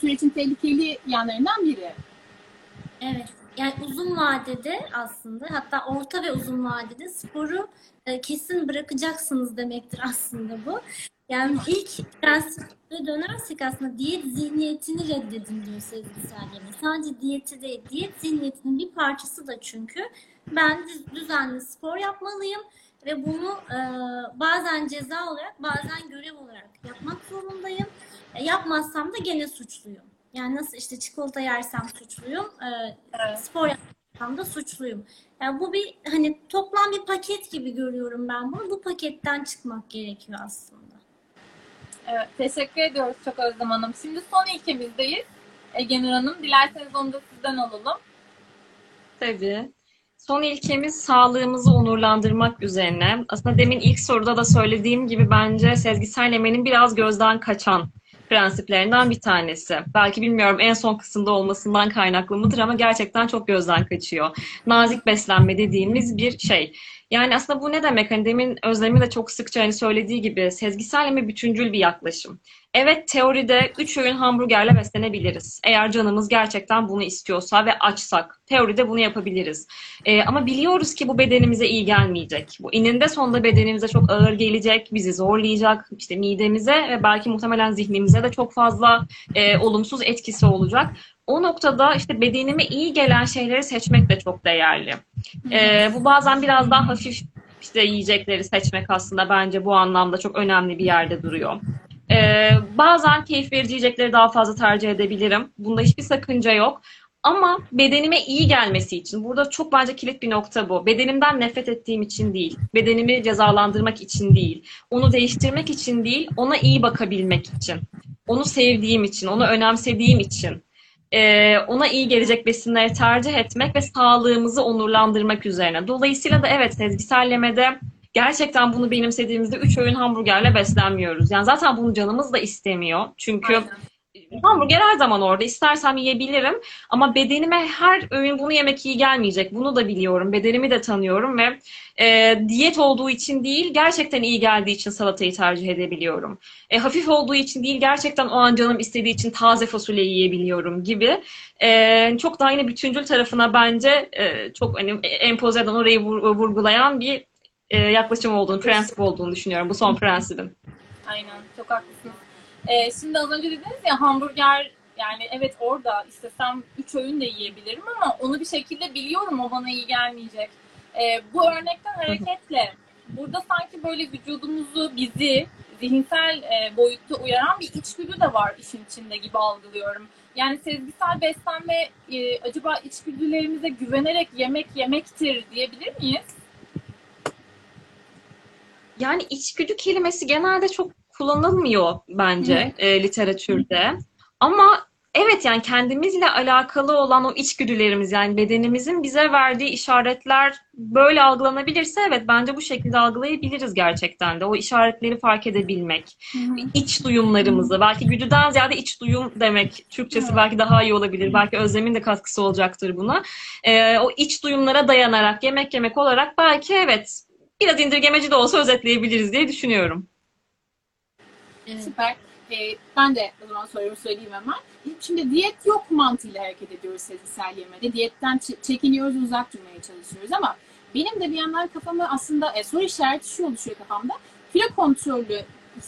sürecin tehlikeli yanlarından biri. Evet. Yani uzun vadede aslında, hatta orta ve uzun vadede sporu kesin bırakacaksınız demektir aslında bu. Yani ilk prensibe dönersek aslında diyet zihniyetini reddedin diyor Sezgisel Yeme. Sadece diyeti değil, diyet zihniyetinin bir parçası da çünkü ben düzenli spor yapmalıyım ve bunu bazen ceza olarak bazen görev olarak yapmak zorundayım. Yapmazsam da gene suçluyum. Yani nasıl işte çikolata yersem suçluyum, spor yapsam da suçluyum. Yani bu bir hani toplam bir paket gibi görüyorum ben bunu. Bu paketten çıkmak gerekiyor aslında. Evet, teşekkür ediyoruz çok Özlem Hanım. Şimdi son ilkemizdeyiz Ege Nur Hanım. Dilerseniz onu da sizden alalım. Tabii. Son ilkemiz sağlığımızı onurlandırmak üzerine. Aslında demin ilk soruda da söylediğim gibi bence Sezgisel Yeme'nin biraz gözden kaçan prensiplerinden bir tanesi. Belki bilmiyorum en son kısımda olmasından kaynaklı mıdır ama gerçekten çok gözden kaçıyor. Nazik beslenme dediğimiz bir şey. Yani aslında bu ne demek? Hani demin Özlem'in de çok sıkça hani söylediği gibi Sezgisel Yeme bütüncül bir yaklaşım. Evet, teoride 3 öğün hamburgerle beslenebiliriz. Eğer canımız gerçekten bunu istiyorsa ve açsak. Teoride bunu yapabiliriz. Ama biliyoruz ki bu bedenimize iyi gelmeyecek. Bu eninde sonunda bedenimize çok ağır gelecek, bizi zorlayacak, işte midemize ve belki muhtemelen zihnimize de çok fazla olumsuz etkisi olacak. O noktada işte bedenime iyi gelen şeyleri seçmek de çok değerli. Bu bazen biraz daha hafif işte yiyecekleri seçmek aslında bence bu anlamda çok önemli bir yerde duruyor. Bazen keyif verici yiyecekleri daha fazla tercih edebilirim. Bunda hiçbir sakınca yok. Ama bedenime iyi gelmesi için, burada çok bence kilit bir nokta bu. Bedenimden nefret ettiğim için değil, bedenimi cezalandırmak için değil, onu değiştirmek için değil, ona iyi bakabilmek için, onu sevdiğim için, onu önemsediğim için, ona iyi gelecek besinleri tercih etmek ve sağlığımızı onurlandırmak üzerine. Dolayısıyla da evet, Sezgisel Yeme'de gerçekten bunu benimsediğimizde 3 öğün hamburgerle beslenmiyoruz. Yani zaten bunu canımız da istemiyor. Çünkü aynen, hamburger her zaman orada. İstersem yiyebilirim ama bedenime her öğün bunu yemek iyi gelmeyecek. Bunu da biliyorum. Bedenimi de tanıyorum ve diyet olduğu için değil, gerçekten iyi geldiği için salatayı tercih edebiliyorum. Hafif olduğu için değil, gerçekten o an canım istediği için taze fasulyeyi yiyebiliyorum gibi. Çok daha yine bütüncül tarafına bence çok hani empoze eden, orayı vurgulayan bir yaklaşım olduğunu, prensip olduğunu düşünüyorum. Bu son prensibim. Aynen, çok haklısınız. Şimdi az önce dediniz ya hamburger, yani evet orada istesem 3 öğün de yiyebilirim ama onu bir şekilde biliyorum, o bana iyi gelmeyecek. Bu örnekten hareketle burada sanki böyle vücudumuzu, bizi zihinsel boyutta uyaran bir içgüdü de var işin içinde gibi algılıyorum. Yani sezgisel beslenme acaba içgüdülerimize güvenerek yemek yemektir diyebilir miyiz? Yani içgüdü kelimesi genelde çok kullanılmıyor bence literatürde. Ama evet, yani kendimizle alakalı olan o içgüdülerimiz, yani bedenimizin bize verdiği işaretler böyle algılanabilirse evet, bence bu şekilde algılayabiliriz gerçekten de. O işaretleri fark edebilmek, iç duyumlarımızı, belki güdüden ziyade iç duyum demek Türkçesi belki daha iyi olabilir. Belki Özlem'in de katkısı olacaktır buna. O iç duyumlara dayanarak yemek yemek olarak belki evet, biraz indirgemeci de olsa özetleyebiliriz diye düşünüyorum. Süper. Ben de o zaman sorumu söyleyeyim hemen. Şimdi diyet yok mantığıyla hareket ediyoruz Sezgisel Yeme'de. Diyetten çekiniyoruz, uzak durmaya çalışıyoruz ama benim de bir yandan kafamı aslında soru işareti şu oluşuyor kafamda. Kilo kontrolü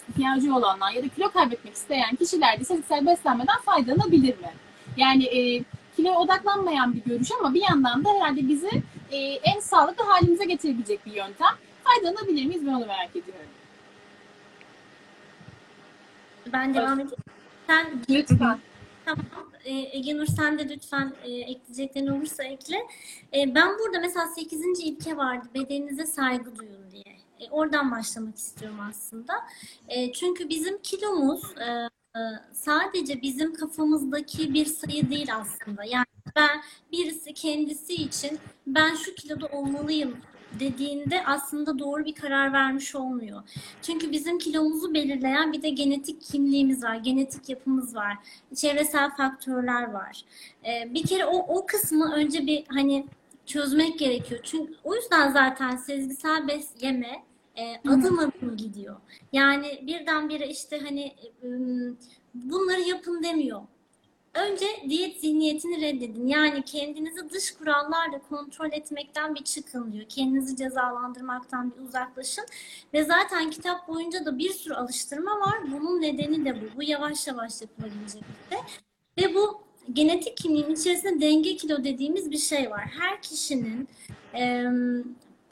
ihtiyacı olanlar ya da kilo kaybetmek isteyen kişiler de sezgisel beslenmeden faydalanabilir mi? Yani kiloya odaklanmayan bir görüş ama bir yandan da herhalde bizi en sağlıklı halimize getirebilecek bir yöntem. Faydalanabilir miyiz? Ben onu merak ediyorum. Ben devam edeyim. Sen lütfen. Tamam. Ege Nur sen de lütfen ekleyeceklerin olursa ekle. Ben burada mesela 8. ilke vardı, bedeninize saygı duyun diye. Oradan başlamak istiyorum aslında. Çünkü bizim kilomuz sadece bizim kafamızdaki bir sayı değil aslında. Yani ben birisi kendisi için ben şu kiloda olmalıyım dediğinde aslında doğru bir karar vermiş olmuyor. Çünkü bizim kilomuzu belirleyen bir de genetik kimliğimiz var, genetik yapımız var, çevresel faktörler var. Bir kere o kısmı önce bir hani çözmek gerekiyor. Çünkü o yüzden zaten sezgisel besleme adım adım gidiyor. Yani birdenbire işte hani bunları yapın demiyor. Önce diyet zihniyetini reddedin. Yani kendinizi dış kurallarla kontrol etmekten bir çıkın diyor. Kendinizi cezalandırmaktan bir uzaklaşın. Ve zaten kitap boyunca da bir sürü alıştırma var. Bunun nedeni de bu. Bu yavaş yavaş yapılabilecek bir şey. Ve bu genetik kimliğin içerisinde denge kilo dediğimiz bir şey var. Her kişinin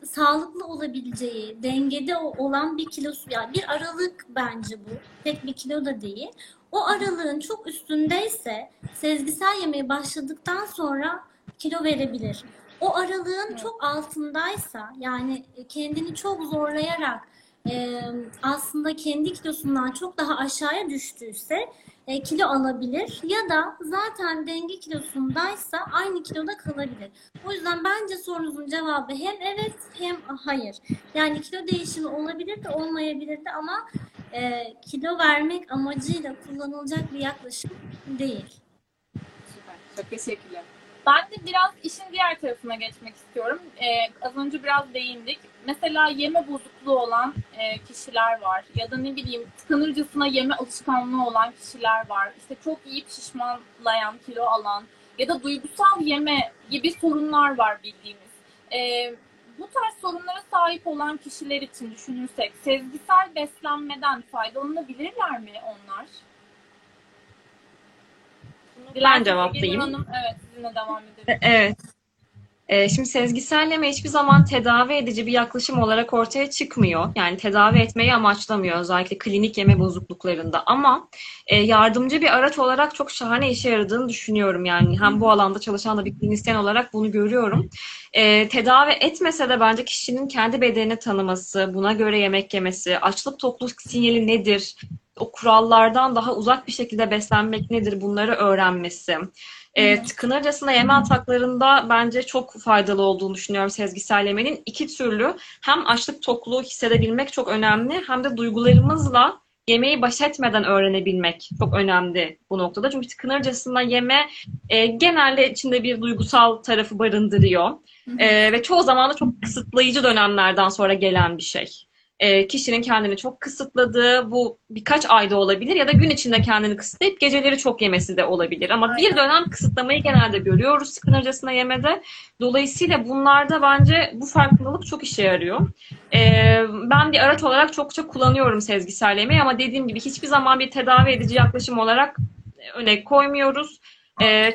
sağlıklı olabileceği, dengede olan bir kilosu, yani bir aralık bence bu. Tek bir kilo da değil. O aralığın çok üstündeyse sezgisel yemeye başladıktan sonra kilo verebilir. O aralığın çok altındaysa, yani kendini çok zorlayarak aslında kendi kilosundan çok daha aşağıya düştüyse kilo alabilir. Ya da zaten denge kilosundaysa aynı kiloda kalabilir. O yüzden bence sorunuzun cevabı hem evet hem hayır. Yani kilo değişimi olabilir de olmayabilir de ama kilo vermek amacıyla kullanılacak bir yaklaşım değil. Süper. Çok teşekkürler. Ben de biraz işin diğer tarafına geçmek istiyorum. Az önce biraz değindik. Mesela yeme bozukluğu olan kişiler var. Ya da ne bileyim tıkanırcasına yeme alışkanlığı olan kişiler var. İşte çok yiyip şişmanlayan, kilo alan ya da duygusal yeme gibi sorunlar var bildiğimiz. Bu tarz sorunlara sahip olan kişiler için düşünürsek sezgisel beslenmeden faydalanabilirler mi onlar? Ben cevaplayayım. Hanım, evet, sizinle devam edelim. Evet. Şimdi sezgisel yeme hiçbir zaman tedavi edici bir yaklaşım olarak ortaya çıkmıyor. Yani tedavi etmeyi amaçlamıyor özellikle klinik yeme bozukluklarında. Ama yardımcı bir araç olarak çok şahane işe yaradığını düşünüyorum. Yani hem bu alanda çalışan da bir klinisyen olarak bunu görüyorum. Tedavi etmese de bence kişinin kendi bedenini tanıması, buna göre yemek yemesi, açlık tokluk sinyali nedir, o kurallardan daha uzak bir şekilde beslenmek nedir bunları öğrenmesi. Tıkınırcasına yeme ataklarında bence çok faydalı olduğunu düşünüyorum sezgisel yemenin. İki türlü hem açlık tokluğu hissedebilmek çok önemli hem de duygularımızla yemeği baş etmeden öğrenebilmek çok önemli bu noktada. Çünkü tıkınırcasına yeme genelde içinde bir duygusal tarafı barındırıyor. Ve çoğu zaman da çok kısıtlayıcı dönemlerden sonra gelen bir şey. Kişinin kendini çok kısıtladığı, bu birkaç ayda olabilir ya da gün içinde kendini kısıtlayıp geceleri çok yemesi de olabilir. Ama bir dönem kısıtlamayı genelde görüyoruz tıkınırcasına yemede. Dolayısıyla bunlarda bence bu farkındalık çok işe yarıyor. Ben bir araç olarak çokça kullanıyorum sezgisel yemeyi ama dediğim gibi hiçbir zaman bir tedavi edici yaklaşım olarak öne koymuyoruz.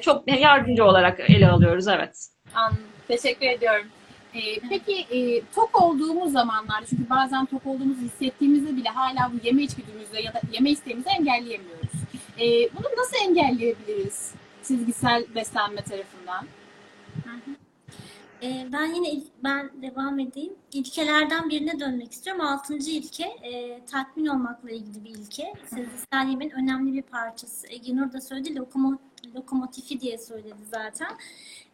Çok yardımcı olarak ele alıyoruz, evet. Anladım. Teşekkür ediyorum. Peki tok olduğumuz zamanlar, çünkü bazen tok olduğumuzu hissettiğimizde bile hala bu yeme içgüdümüzle ya da yeme isteğimizi engelleyemiyoruz. Bunu nasıl engelleyebiliriz sezgisel beslenme tarafından? Ben devam edeyim. İlkelerden birine dönmek istiyorum. 6. ilke tatmin olmakla ilgili bir ilke. Sezgisel yemenin önemli bir parçası. Ege Nur da söyledi, lokomotifi diye söyledi zaten.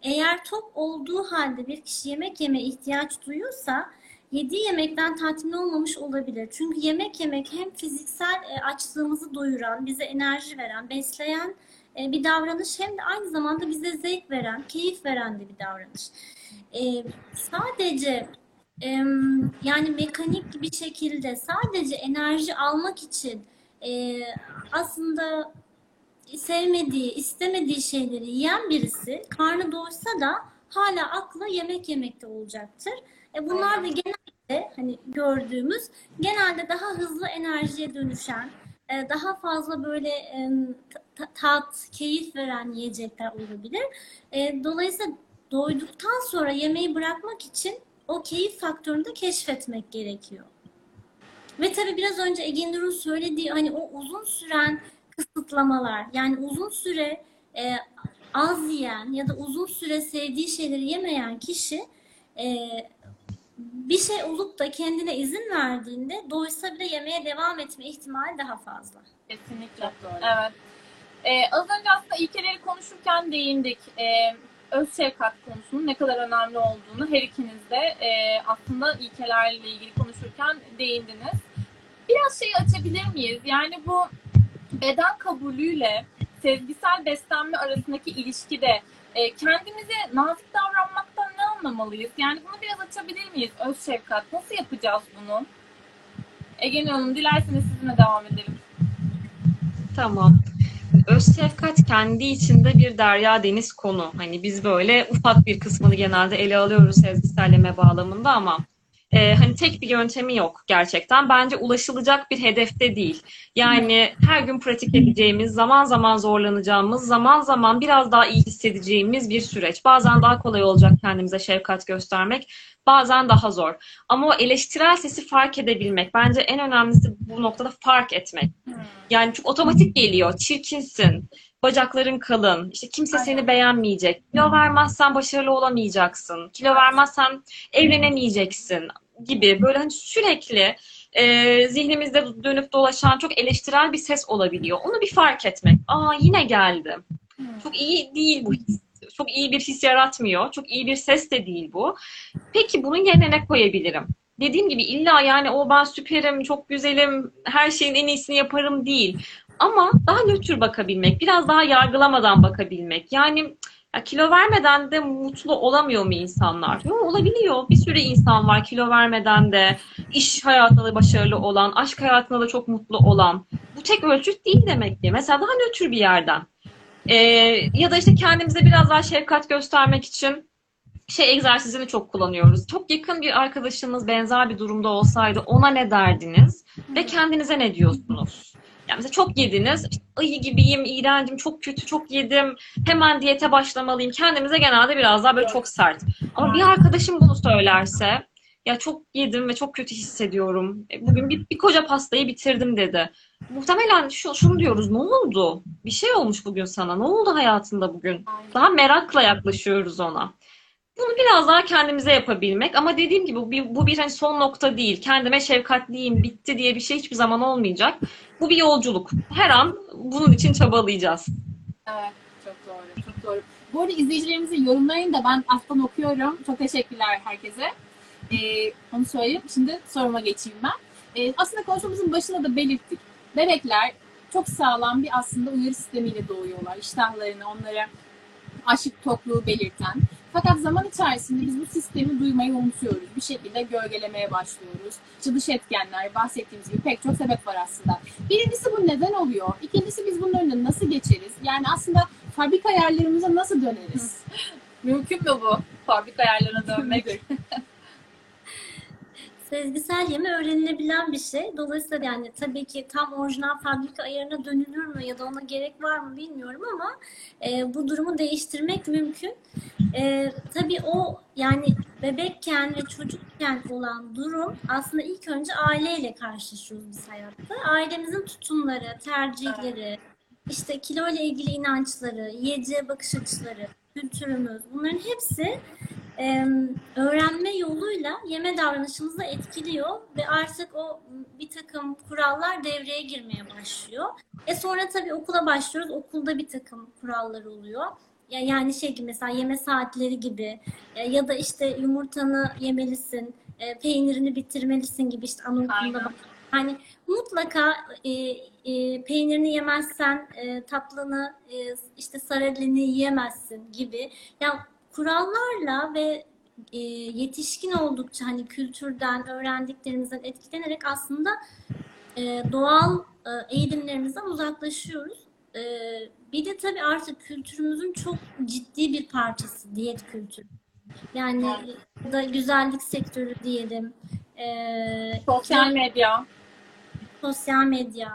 Eğer tok olduğu halde bir kişi yemek yemeye ihtiyaç duyuyorsa yediği yemekten tatmin olmamış olabilir. Çünkü yemek yemek hem fiziksel açlığımızı doyuran, bize enerji veren, besleyen bir davranış hem de aynı zamanda bize zevk veren, keyif veren de bir davranış. Sadece yani mekanik bir şekilde sadece enerji almak için aslında sevmediği, istemediği şeyleri yiyen birisi karnı doysa da hala aklı yemek yemekte olacaktır. Bunlar da genelde hani gördüğümüz genelde daha hızlı enerjiye dönüşen, daha fazla böyle tat, keyif veren yiyecekler olabilir. Dolayısıyla doyduktan sonra yemeği bırakmak için o keyif faktörünü de keşfetmek gerekiyor. Ve tabii biraz önce Ege Nur'un söylediği hani o uzun süren kısıtlamalar, yani uzun süre az yiyen ya da uzun süre sevdiği şeyleri yemeyen kişi bir şey olup da kendine izin verdiğinde doysa bile yemeye devam etme ihtimali daha fazla. Kesinlikle. Doğru. Evet. Az önce aslında ilkeleri konuşurken değindik. Öz şefkat konusunun ne kadar önemli olduğunu her ikiniz de aslında ilkelerle ilgili konuşurken değindiniz. Biraz şeyi açabilir miyiz? Yani bu beden kabulüyle sezgisel beslenme arasındaki ilişkide kendimize nazik davranmaktan ne anlamalıyız? Yani bunu biraz açabilir miyiz? Öz şefkat. Nasıl yapacağız bunu? Ege Hanım, dilerseniz sizinle devam edelim. Tamam. Öz şefkat kendi içinde bir derya deniz konu. Hani biz böyle ufak bir kısmını genelde ele alıyoruz sezgisel yeme bağlamında ama hani tek bir yöntemi yok gerçekten. Bence ulaşılacak bir hedefte değil. Yani her gün pratik edeceğimiz, zaman zaman zorlanacağımız, zaman zaman biraz daha iyi hissedeceğimiz bir süreç. Bazen daha kolay olacak kendimize şefkat göstermek, bazen daha zor. Ama o eleştirel sesi fark edebilmek. Bence en önemlisi bu noktada fark etmek. Yani çok otomatik geliyor. Çirkinsin, bacakların kalın, işte kimse seni beğenmeyecek, kilo vermezsen başarılı olamayacaksın, kilo vermezsen evlenemeyeceksin gibi böyle hani sürekli zihnimizde dönüp dolaşan çok eleştirel bir ses olabiliyor. Onu bir fark etmek. Aa, yine geldi. Çok iyi değil bu his. Çok iyi bir his yaratmıyor. Çok iyi bir ses de değil bu. Peki bunun yerine ne koyabilirim? Dediğim gibi illa yani o ben süperim, çok güzelim, her şeyin en iyisini yaparım değil. Ama daha nötr bakabilmek, biraz daha yargılamadan bakabilmek. Yani ya kilo vermeden de mutlu olamıyor mu insanlar? Yok, olabiliyor. Bir sürü insan var kilo vermeden de iş hayatında da başarılı olan, aşk hayatında da çok mutlu olan. Bu tek ölçüt değil demek ki. Mesela daha nötr bir yerden. Ya da işte kendimize biraz daha şefkat göstermek için egzersizini çok kullanıyoruz. Çok yakın bir arkadaşınız benzer bir durumda olsaydı ona ne derdiniz ve kendinize ne diyorsunuz? Yani mesela çok yediniz, ayı gibiyim, iğrencim, çok kötü, çok yedim, hemen diyete başlamalıyım. Kendimize genelde biraz daha böyle çok sert. Ama bir arkadaşım bunu söylerse, ya çok yedim ve çok kötü hissediyorum, bugün bir koca pastayı bitirdim dedi. Muhtemelen şunu diyoruz, ne oldu? Bir şey olmuş bugün sana, ne oldu hayatında bugün? Daha merakla yaklaşıyoruz ona. Bunu biraz daha kendimize yapabilmek ama dediğim gibi bu bir hani son nokta değil. Kendime şefkatliyim, bitti diye bir şey hiçbir zaman olmayacak. Bu bir yolculuk. Her an bunun için çabalayacağız. Evet, çok doğru, çok doğru. Bu arada izleyicilerimizin yorumlarını da ben alttan okuyorum. Çok teşekkürler herkese. Onu söyleyeyim, şimdi soruma geçeyim ben. Aslında konuşmamızın başında da belirttik. Bebekler çok sağlam bir aslında uyarı sistemiyle doğuyorlar. İştahlarını, onlara açlık, tokluğu belirten. Fakat zaman içerisinde biz bu sistemi duymayı unutuyoruz. Bir şekilde gölgelemeye başlıyoruz. İşte dış etkenler, bahsettiğimiz gibi pek çok sebep var aslında. Birincisi bu neden oluyor? İkincisi biz bunun önüne nasıl geçeriz? Yani aslında fabrika ayarlarımıza nasıl döneriz? Mümkün mü bu? Fabrika ayarlarına dönmek. Sezgisel yeme öğrenilebilen bir şey. Dolayısıyla yani tabii ki tam orijinal fabrika ayarına dönülür mü ya da ona gerek var mı bilmiyorum ama bu durumu değiştirmek mümkün. Tabii o yani bebekken ve çocukken olan durum aslında ilk önce aileyle karşılaşıyoruz biz hayatta. Ailemizin tutumları, tercihleri, işte kilo ile ilgili inançları, yiyeceğe bakış açıları, kültürümüz bunların hepsi öğrenme yoluyla yeme davranışımızı etkiliyor ve artık o bir takım kurallar devreye girmeye başlıyor. Sonra tabii okula başlıyoruz. Okulda bir takım kurallar oluyor. Yani gibi mesela yeme saatleri gibi ya da işte yumurtanı yemelisin, peynirini bitirmelisin gibi işte anaokulunda. Hani mutlaka peynirini yemezsen tatlını işte sarelini yiyemezsin gibi. Yani kurallarla ve yetişkin oldukça hani kültürden, öğrendiklerimizden etkilenerek aslında doğal eğilimlerimizden uzaklaşıyoruz. Bir de tabii artık kültürümüzün çok ciddi bir parçası diyet kültürü. Yani da güzellik sektörü diyelim. Sosyal medya,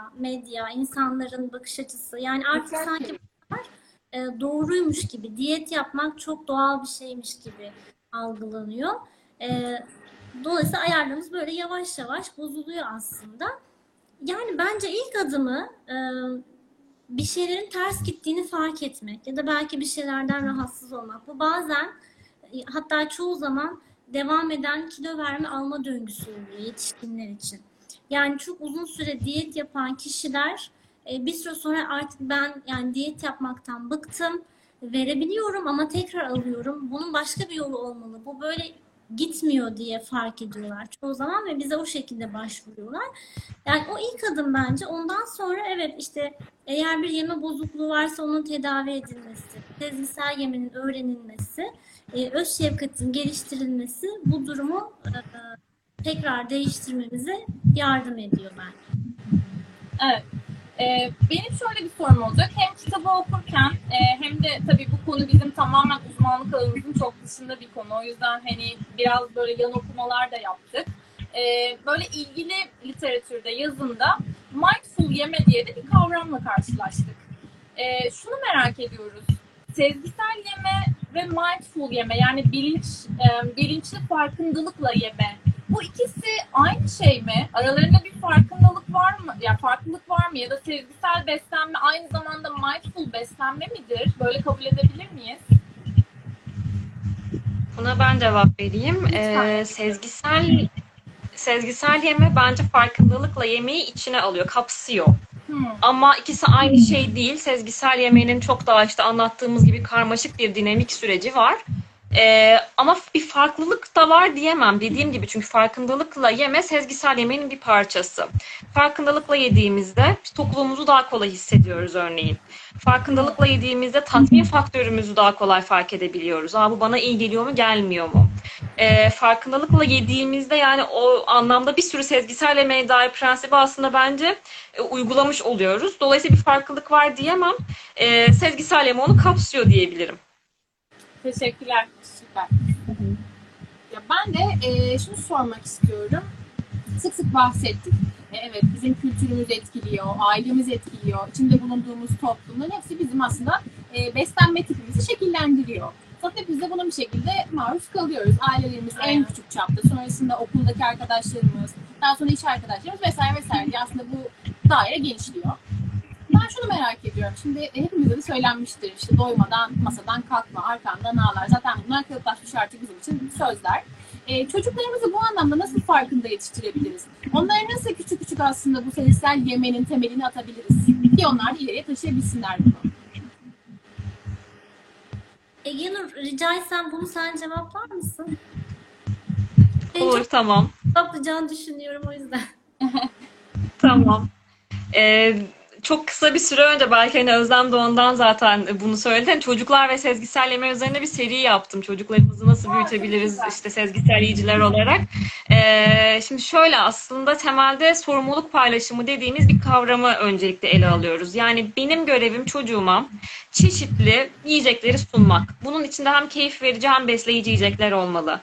insanların bakış açısı. Yani artık sanki doğruymuş gibi, diyet yapmak çok doğal bir şeymiş gibi algılanıyor. Dolayısıyla ayarlarımız böyle yavaş yavaş bozuluyor aslında. Yani bence ilk adımı bir şeylerin ters gittiğini fark etmek ya da belki bir şeylerden rahatsız olmak. Bu bazen, hatta çoğu zaman devam eden kilo verme alma döngüsü oluyor yetişkinler için. Yani çok uzun süre diyet yapan kişiler bir süre sonra artık ben yani diyet yapmaktan bıktım, verebiliyorum ama tekrar alıyorum. Bunun başka bir yolu olmalı. Bu böyle gitmiyor diye fark ediyorlar çoğu zaman ve bize o şekilde başvuruyorlar. Yani o ilk adım bence. Ondan sonra evet işte eğer bir yeme bozukluğu varsa onun tedavi edilmesi, sezgisel yemenin öğrenilmesi, öz şefkatin geliştirilmesi bu durumu tekrar değiştirmemize yardım ediyor bence. Evet. Benim şöyle bir sorum olacak. Hem kitabı okurken hem de tabii bu konu bizim tamamen uzmanlık alanımızın çok dışında bir konu. O yüzden hani biraz böyle yan okumalar da yaptık. Böyle ilgili literatürde, yazında mindful yeme diye de bir kavramla karşılaştık. Şunu merak ediyoruz. Sezgisel yeme ve mindful yeme yani bilinçli farkındalıkla yeme. Bu ikisi aynı şey mi? Aralarında bir farkındalık var mı? Ya farklılık var mı? Ya da sezgisel beslenme aynı zamanda mindful beslenme midir? Böyle kabul edebilir miyiz? Buna ben cevap vereyim. Sezgisel yeme bence farkındalıkla yemeği içine alıyor, kapsıyor. Ama ikisi aynı şey değil. Sezgisel yemeğinin çok daha işte anlattığımız gibi karmaşık bir dinamik süreci var. Ama bir farklılık da var diyemem dediğim gibi çünkü farkındalıkla yeme sezgisel yemenin bir parçası. Farkındalıkla yediğimizde tokluğumuzu daha kolay hissediyoruz örneğin. Farkındalıkla yediğimizde tatmin faktörümüzü daha kolay fark edebiliyoruz. Bu bana iyi geliyor mu gelmiyor mu? Farkındalıkla yediğimizde yani o anlamda bir sürü sezgisel yemeğe dair prensibi aslında bence uygulamış oluyoruz. Dolayısıyla bir farklılık var diyemem. Sezgisel yeme onu kapsıyor diyebilirim. Teşekkürler. Süper. Ya ben de şunu sormak istiyorum. Sık sık bahsettik. Evet, bizim kültürümüz etkiliyor, ailemiz etkiliyor, içinde bulunduğumuz toplumların hepsi bizim aslında beslenme tipimizi şekillendiriyor. Zaten biz de bunun bir şekilde maruz kalıyoruz. Ailelerimiz en küçük çapta, sonrasında okuldaki arkadaşlarımız, daha sonra iş arkadaşlarımız vesaire vesaire. Aslında bu daire genişliyor. Ben şunu merak ediyorum. Şimdi hepimize de söylenmiştir. İşte doymadan, masadan kalkma, arkandan ağlar. Zaten bunlar kalıplaşmış artık bizim için sözler. Çocuklarımızı bu anlamda nasıl farkında yetiştirebiliriz? Onlara nasıl küçük küçük aslında bu sezgisel yemenin temelini atabiliriz? Ki onlar ileriye taşıyabilsinler bunu. Ege Nur, rica etsem bunu sen cevaplar mısın? Olur, tamam. Cevaplayacağını düşünüyorum o yüzden. Tamam. Çok kısa bir süre önce belki hani Özlem Doğan'dan zaten bunu söyledim. Çocuklar ve sezgisel yeme üzerine bir seri yaptım. Çocuklarımızı nasıl büyütebiliriz işte sezgisel yiyiciler olarak. Şimdi şöyle aslında temelde sorumluluk paylaşımı dediğimiz bir kavramı öncelikle ele alıyoruz. Yani benim görevim çocuğuma çeşitli yiyecekleri sunmak. Bunun içinde hem keyif verici hem besleyici yiyecekler olmalı.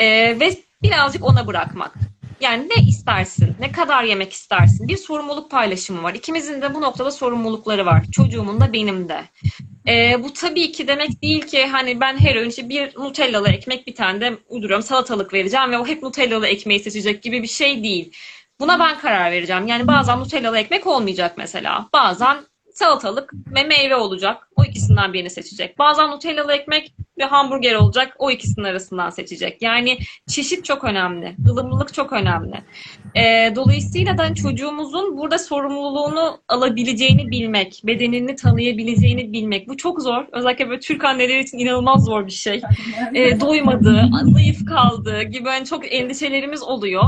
Ve birazcık ona bırakmak. Yani ne istersin, ne kadar yemek istersin? Bir sorumluluk paylaşımı var. İkimizin de bu noktada sorumlulukları var. Çocuğumun da benim de. Bu tabii ki demek değil ki hani ben her öğün işte bir nutellalı ekmek bir tane de uyduruyorum salatalık vereceğim ve o hep nutellalı ekmeği seçecek gibi bir şey değil. Buna ben karar vereceğim. Yani bazen nutellalı ekmek olmayacak mesela. Bazen salatalık ve meyve olacak. O ikisinden birini seçecek. Bazen nutellalı ekmek ve hamburger olacak. O ikisinin arasından seçecek. Yani çeşit çok önemli. Ilımlılık çok önemli. Dolayısıyla da çocuğumuzun burada sorumluluğunu alabileceğini bilmek, bedenini tanıyabileceğini bilmek. Bu çok zor. Özellikle böyle Türk anneleri için inanılmaz zor bir şey. Doymadı, zayıf kaldı gibi yani çok endişelerimiz oluyor.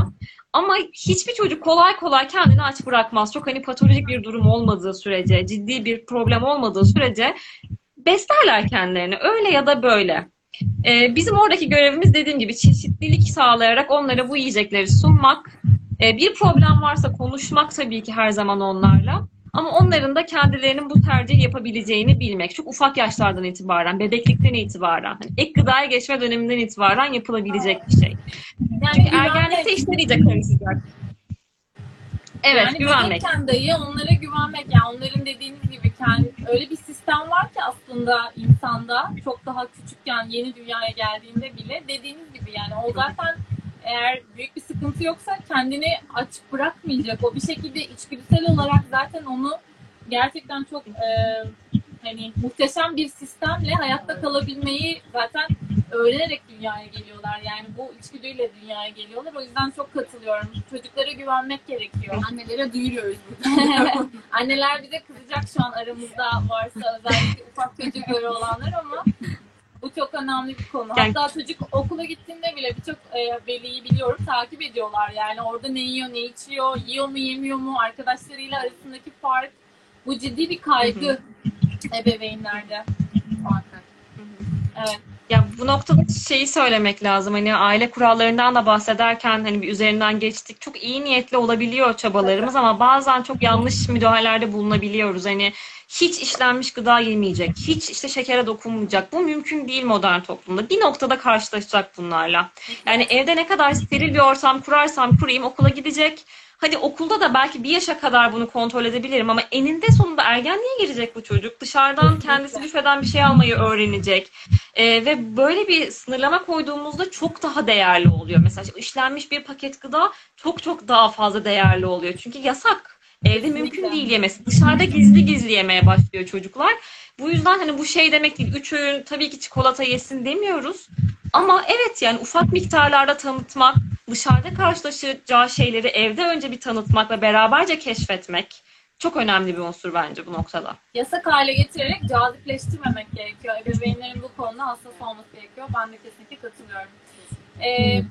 Ama hiçbir çocuk kolay kolay kendini aç bırakmaz. Çok hani patolojik bir durum olmadığı sürece, ciddi bir problem olmadığı sürece beslerler kendilerini. Öyle ya da böyle. Bizim oradaki görevimiz dediğim gibi çeşitlilik sağlayarak onlara bu yiyecekleri sunmak. Bir problem varsa konuşmak tabii ki her zaman onlarla. Ama onların da kendilerinin bu tercihi yapabileceğini bilmek. Çok ufak yaşlardan itibaren, bebeklikten itibaren, ek gıdaya geçme döneminden itibaren yapılabilecek bir şey. Yani çünkü ergenlikte işler iyice karışacak. Evet, yani güvenmek. Yani dayı onlara güvenmek. Yani onların dediğiniz gibi öyle bir sistem var ki aslında insanda çok daha küçükken yeni dünyaya geldiğinde bile dediğiniz gibi yani o zaten eğer büyük bir sıkıntı yoksa kendini aç bırakmayacak. O bir şekilde içgüdüsel olarak zaten onu gerçekten çok hani muhteşem bir sistemle hayatta kalabilmeyi zaten öğrenerek dünyaya geliyorlar. Yani bu içgüdüyle dünyaya geliyorlar. O yüzden çok katılıyorum. Çocuklara güvenmek gerekiyor. Annelere duyuruyoruz burada. Anneler bize kızacak şu an aramızda varsa, özellikle ufak çocukları olanlar, ama bu çok önemli bir konu. Hatta çocuk okula gittiğinde bile birçok veliyi biliyorum, takip ediyorlar. Yani orada ne yiyor, ne içiyor, yiyor mu, yemiyor mu, arkadaşlarıyla arasındaki fark. Bu ciddi bir kaygı ebeveynlerde. Evet. Ya bu noktada şeyi söylemek lazım, hani aile kurallarından da bahsederken hani bir üzerinden geçtik. Çok iyi niyetli olabiliyor çabalarımız ama bazen çok yanlış müdahalelerde bulunabiliyoruz. Hani hiç işlenmiş gıda yemeyecek, hiç işte şekere dokunmayacak. Bu mümkün değil modern toplumda. Bir noktada karşılaşacak bunlarla. Yani evde ne kadar steril bir ortam kurarsam kurayım okula gidecek. Hadi okulda da belki bir yaşa kadar bunu kontrol edebilirim ama eninde sonunda ergenliğe girecek bu çocuk. Dışarıdan kendisi büfeden bir şey almayı öğrenecek. Ve böyle bir sınırlama koyduğumuzda çok daha değerli oluyor. Mesela işlenmiş bir paket gıda çok daha fazla değerli oluyor. Çünkü yasak. Evde mümkün değil yemesi. Dışarıda gizli yemeye başlıyor çocuklar. Bu yüzden hani bu şey demek değil. 3 öğün tabii ki çikolata yesin demiyoruz. Ama evet, yani ufak miktarlarda tanıtmak, dışarıda karşılaşacağı şeyleri evde önce bir tanıtmakla beraberce keşfetmek çok önemli bir unsur bence bu noktada. Yasak hale getirerek cazipleştirmemek gerekiyor. Ebeveynlerin bu konuda hassas olması gerekiyor. Ben de kesinlikle katılıyorum.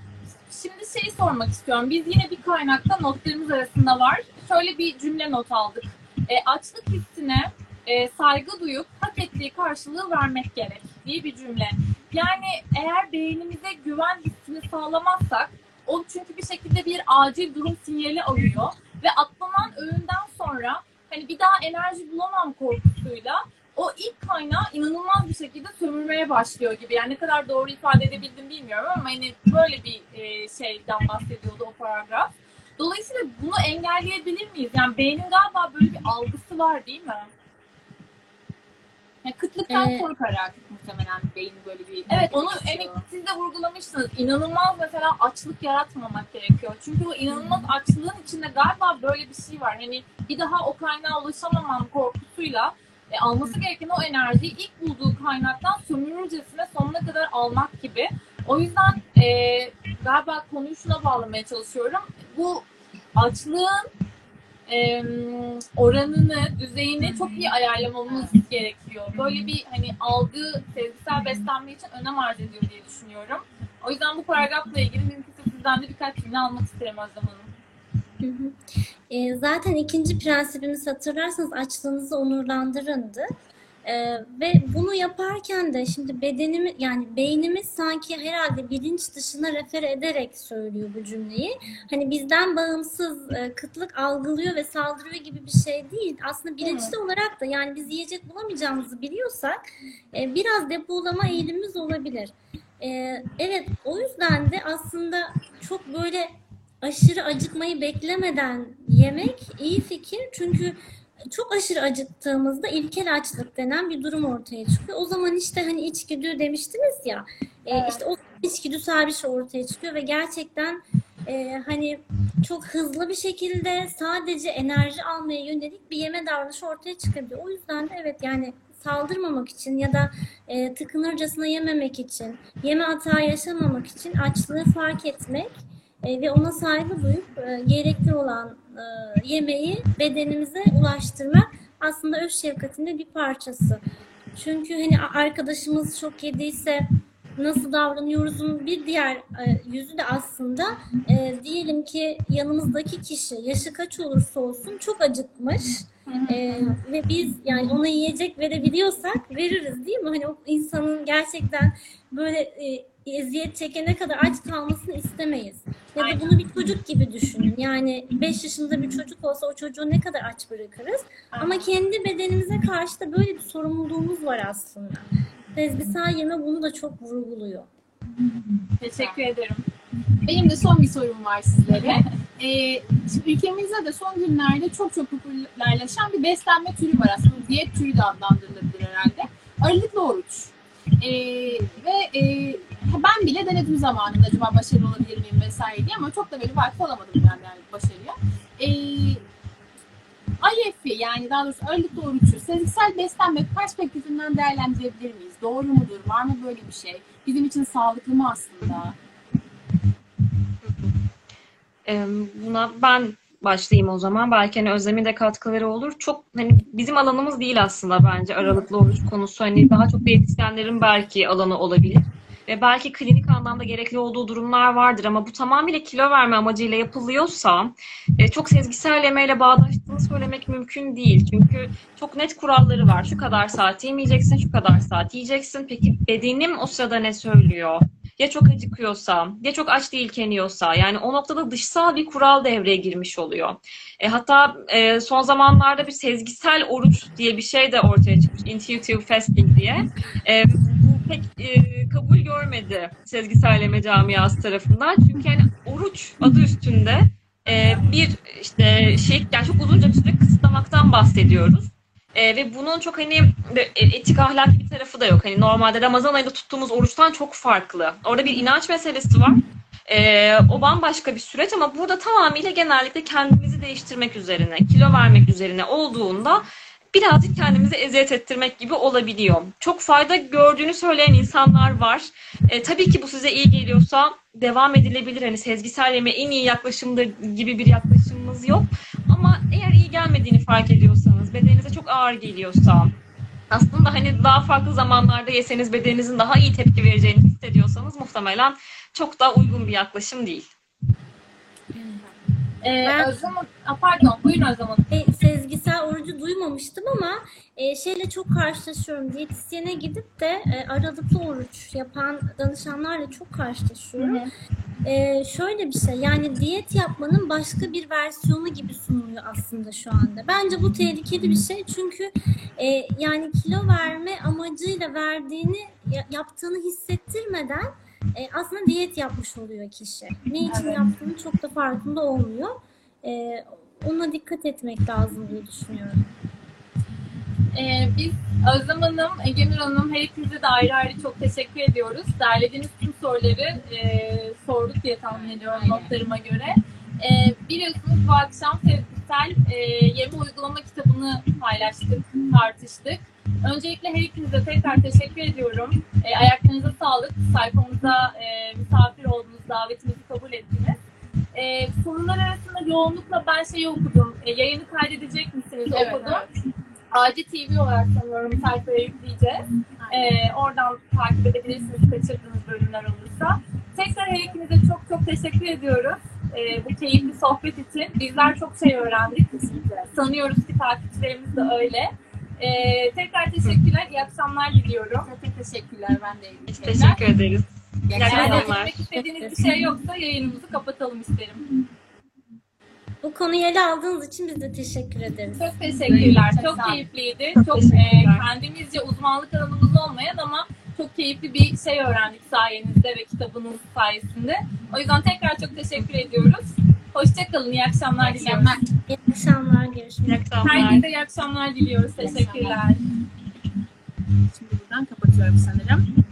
Şimdi şeyi sormak istiyorum. Biz yine bir kaynakta notlarımız arasında var. Şöyle bir cümle not aldık. Açlık hissine saygı duyup hak ettiği karşılığı vermek gerek diye bir cümle. Yani eğer beynimize güven hissini sağlamazsak, o çünkü bir şekilde bir acil durum sinyali alıyor ve atlanan öğünden sonra hani bir daha enerji bulamam korkusuyla o ilk kaynağı inanılmaz bir şekilde sömürmeye başlıyor gibi. Yani ne kadar doğru ifade edebildim bilmiyorum ama hani böyle bir şeyden bahsediyordu o paragraf. Dolayısıyla bunu engelleyebilir miyiz? Yani beynin galiba böyle bir algısı var, değil mi? Yani kıtlıktan korkarak muhtemelen beyni böyle bir... Evet, onu siz de vurgulamışsınız. İnanılmaz mesela açlık yaratmamak gerekiyor. Çünkü o inanılmaz açlığın içinde galiba böyle bir şey var. Hani bir daha o kaynağa ulaşamamam korkusuyla alması gereken o enerjiyi ilk bulduğu kaynaktan sömürürcesine sonuna kadar almak gibi. O yüzden galiba konuyu şuna bağlamaya çalışıyorum. Bu açlığın oranını, düzeyini çok iyi ayarlamamız gerekiyor. Böyle bir hani algı, sezgisel beslenme için önem arz ediyor diye düşünüyorum. O yüzden bu paragrafla ilgili mümkünse sizden de birkaç cümle almak isterim Özlem Hanım. Zaten ikinci prensibimiz, hatırlarsanız, açlığınızı onurlandırındı. Ve bunu yaparken de şimdi bedenimiz, yani beynimiz sanki herhalde bilinç dışına refer ederek söylüyor bu cümleyi. Hani bizden bağımsız kıtlık algılıyor ve saldırıyor gibi bir şey değil. Aslında bilinçli olarak da, yani biz yiyecek bulamayacağımızı biliyorsak biraz depolama eğilimimiz olabilir. Evet, o yüzden de aslında çok böyle aşırı acıkmayı beklemeden yemek iyi fikir. Çünkü çok aşırı acıktığımızda ilkel açlık denen bir durum ortaya çıkıyor. O zaman işte hani içgüdü demiştiniz ya, işte o içgüdüsel bir şey ortaya çıkıyor ve gerçekten hani çok hızlı bir şekilde sadece enerji almaya yönelik bir yeme davranışı ortaya çıkabiliyor. O yüzden de evet, yani saldırmamak için ya da tıkınırcasına yememek için, yeme hata yaşamamak için açlığı fark etmek ve ona saygı duyup gerekli olan yemeği bedenimize ulaştırmak aslında öz şefkatinin bir parçası. Çünkü hani arkadaşımız çok yediyse nasıl davranıyoruzun bir diğer yüzü de aslında diyelim ki yanımızdaki kişi yaşı kaç olursa olsun çok acıkmış ve biz yani ona yiyecek verebiliyorsak veririz, değil mi? Hani o insanın gerçekten böyle eziyet çekene kadar aç kalmasını istemeyiz. Ya da bunu bir çocuk gibi düşünün. Yani 5 yaşında bir çocuk olsa o çocuğu ne kadar aç bırakırız? Ama kendi bedenimize karşı da böyle bir sorumluluğumuz var aslında. Sezgisel yeme bunu da çok vurguluyor. Teşekkür ederim. Benim de son bir sorum var sizlere. Ülkemizde de son günlerde çok popülerleşen bir beslenme türü var aslında. Diyet türü de adlandırılabilir herhalde. Aralıklı oruç. Ben bile denedim zamanında, acaba başarılı olabilir miyim vesaire diye, ama çok da böyle vakit alamadım yani başarıya. IF'i yani daha doğrusu ağırlıklı orucu sezgisel beslenme perspektifinden değerlendirebilir miyiz? Doğru mudur? Var mı böyle bir şey? Bizim için sağlıklı mı aslında? Buna ben başlayayım o zaman. Belki hani Özlem'in de katkıları olur. Çok hani bizim alanımız değil aslında bence aralıklı oruç konusu. Hani daha çok diyetisyenlerin belki alanı olabilir. Ve belki klinik anlamda gerekli olduğu durumlar vardır ama bu tamamıyla kilo verme amacıyla yapılıyorsa çok sezgisel yemeyle bağdaştığını söylemek mümkün değil. Çünkü çok net kuralları var. Şu kadar saat yemeyeceksin, şu kadar saat yiyeceksin. Peki bedenim o sırada ne söylüyor? Ya çok acıkıyorsa, ya çok aç değilkeniyorsa, yani o noktada dışsal bir kural devreye girmiş oluyor. Hatta son zamanlarda bir sezgisel oruç diye bir şey de ortaya çıkmış, intuitive fasting diye. Bu pek kabul görmedi sezgisel yeme camiası tarafından. Çünkü yani oruç adı üstünde bir işte şey, yani çok uzunca bir süre kısıtlamaktan bahsediyoruz. Ve bunun çok hani etik ahlaki bir tarafı da yok. Hani normalde Ramazan ayında tuttuğumuz oruçtan çok farklı. Orada bir inanç meselesi var. O bambaşka bir süreç ama burada tamamıyla genellikle kendimizi değiştirmek üzerine, kilo vermek üzerine olduğunda birazcık kendimizi eziyet ettirmek gibi olabiliyor. Çok fayda gördüğünü söyleyen insanlar var. Tabii ki bu size iyi geliyorsa devam edilebilir. Hani sezgisel yeme en iyi yaklaşımdır gibi bir yaklaşımımız yok. Ama eğer iyi gelmediğini fark ediyorsanız, bedeninize çok ağır geliyorsa, aslında hani daha farklı zamanlarda yeseniz bedeninizin daha iyi tepki vereceğini hissediyorsanız muhtemelen çok daha uygun bir yaklaşım değil. Buyurun Özlem Hanım. Sezgisel orucu duymamıştım ama şeyle çok karşılaşıyorum. Diyetisyene gidip de aralıklı oruç yapan danışanlarla çok karşılaşıyorum. Hı hı. Şöyle bir şey, yani diyet yapmanın başka bir versiyonu gibi sunuluyor aslında şu anda. Bence bu tehlikeli bir şey çünkü yani kilo verme amacıyla verdiğini, yaptığını hissettirmeden aslında diyet yapmış oluyor kişi. Ne için yaptığını çok da farkında olmuyor. Ona dikkat etmek lazım diye düşünüyorum. Biz Özlem Hanım, Ege Nur Hanım, her ikinize de ayrı ayrı çok teşekkür ediyoruz. Derlediğiniz tüm soruları sorduk diye tahmin ediyorum notlarıma göre. Biliyorsunuz bu akşam Sezgisel Yeme Uygulama kitabını paylaştık, tartıştık. Öncelikle her ikinize tekrar teşekkür ediyorum. Ayaklarınıza sağlık. Sayfamıza misafir oldunuz, davetimizi kabul ettiniz. Sorular arasında yoğunlukla ben şeyi okudum. Yayını kaydedecek misiniz? Evet, okudum. Evet. Acı TV olarak sanıyorum sayfaya yükleyeceğiz. Oradan takip edebilirsiniz kaçırdığınız bölümler olursa. Tekrar her ikinize çok çok teşekkür ediyoruz. Bu keyifli sohbet için. Bizler çok şey öğrendik. Sanıyoruz ki takipçilerimiz de öyle. Tekrar teşekkürler. İyi akşamlar diliyorum. Çok teşekkürler. Ben de iyi şeyler. Teşekkür ederiz. İyi akşamlar. İstediğiniz bir şey yoksa yayınımızı kapatalım isterim. Bu konuyu ele aldığınız için biz de teşekkür ederiz. Çok teşekkürler. Çok keyifliydi. Çok kendimizce uzmanlık alanımız olmayan ama çok keyifli bir şey öğrendik sayenizde ve kitabınız sayesinde. O yüzden tekrar çok teşekkür ediyoruz. Hoşçakalın. İyi akşamlar diliyorum. İyi akşamlar. Görüşmek üzere. Herkese iyi akşamlar diliyoruz. Teşekkürler. Şimdi buradan kapatıyorum sanırım.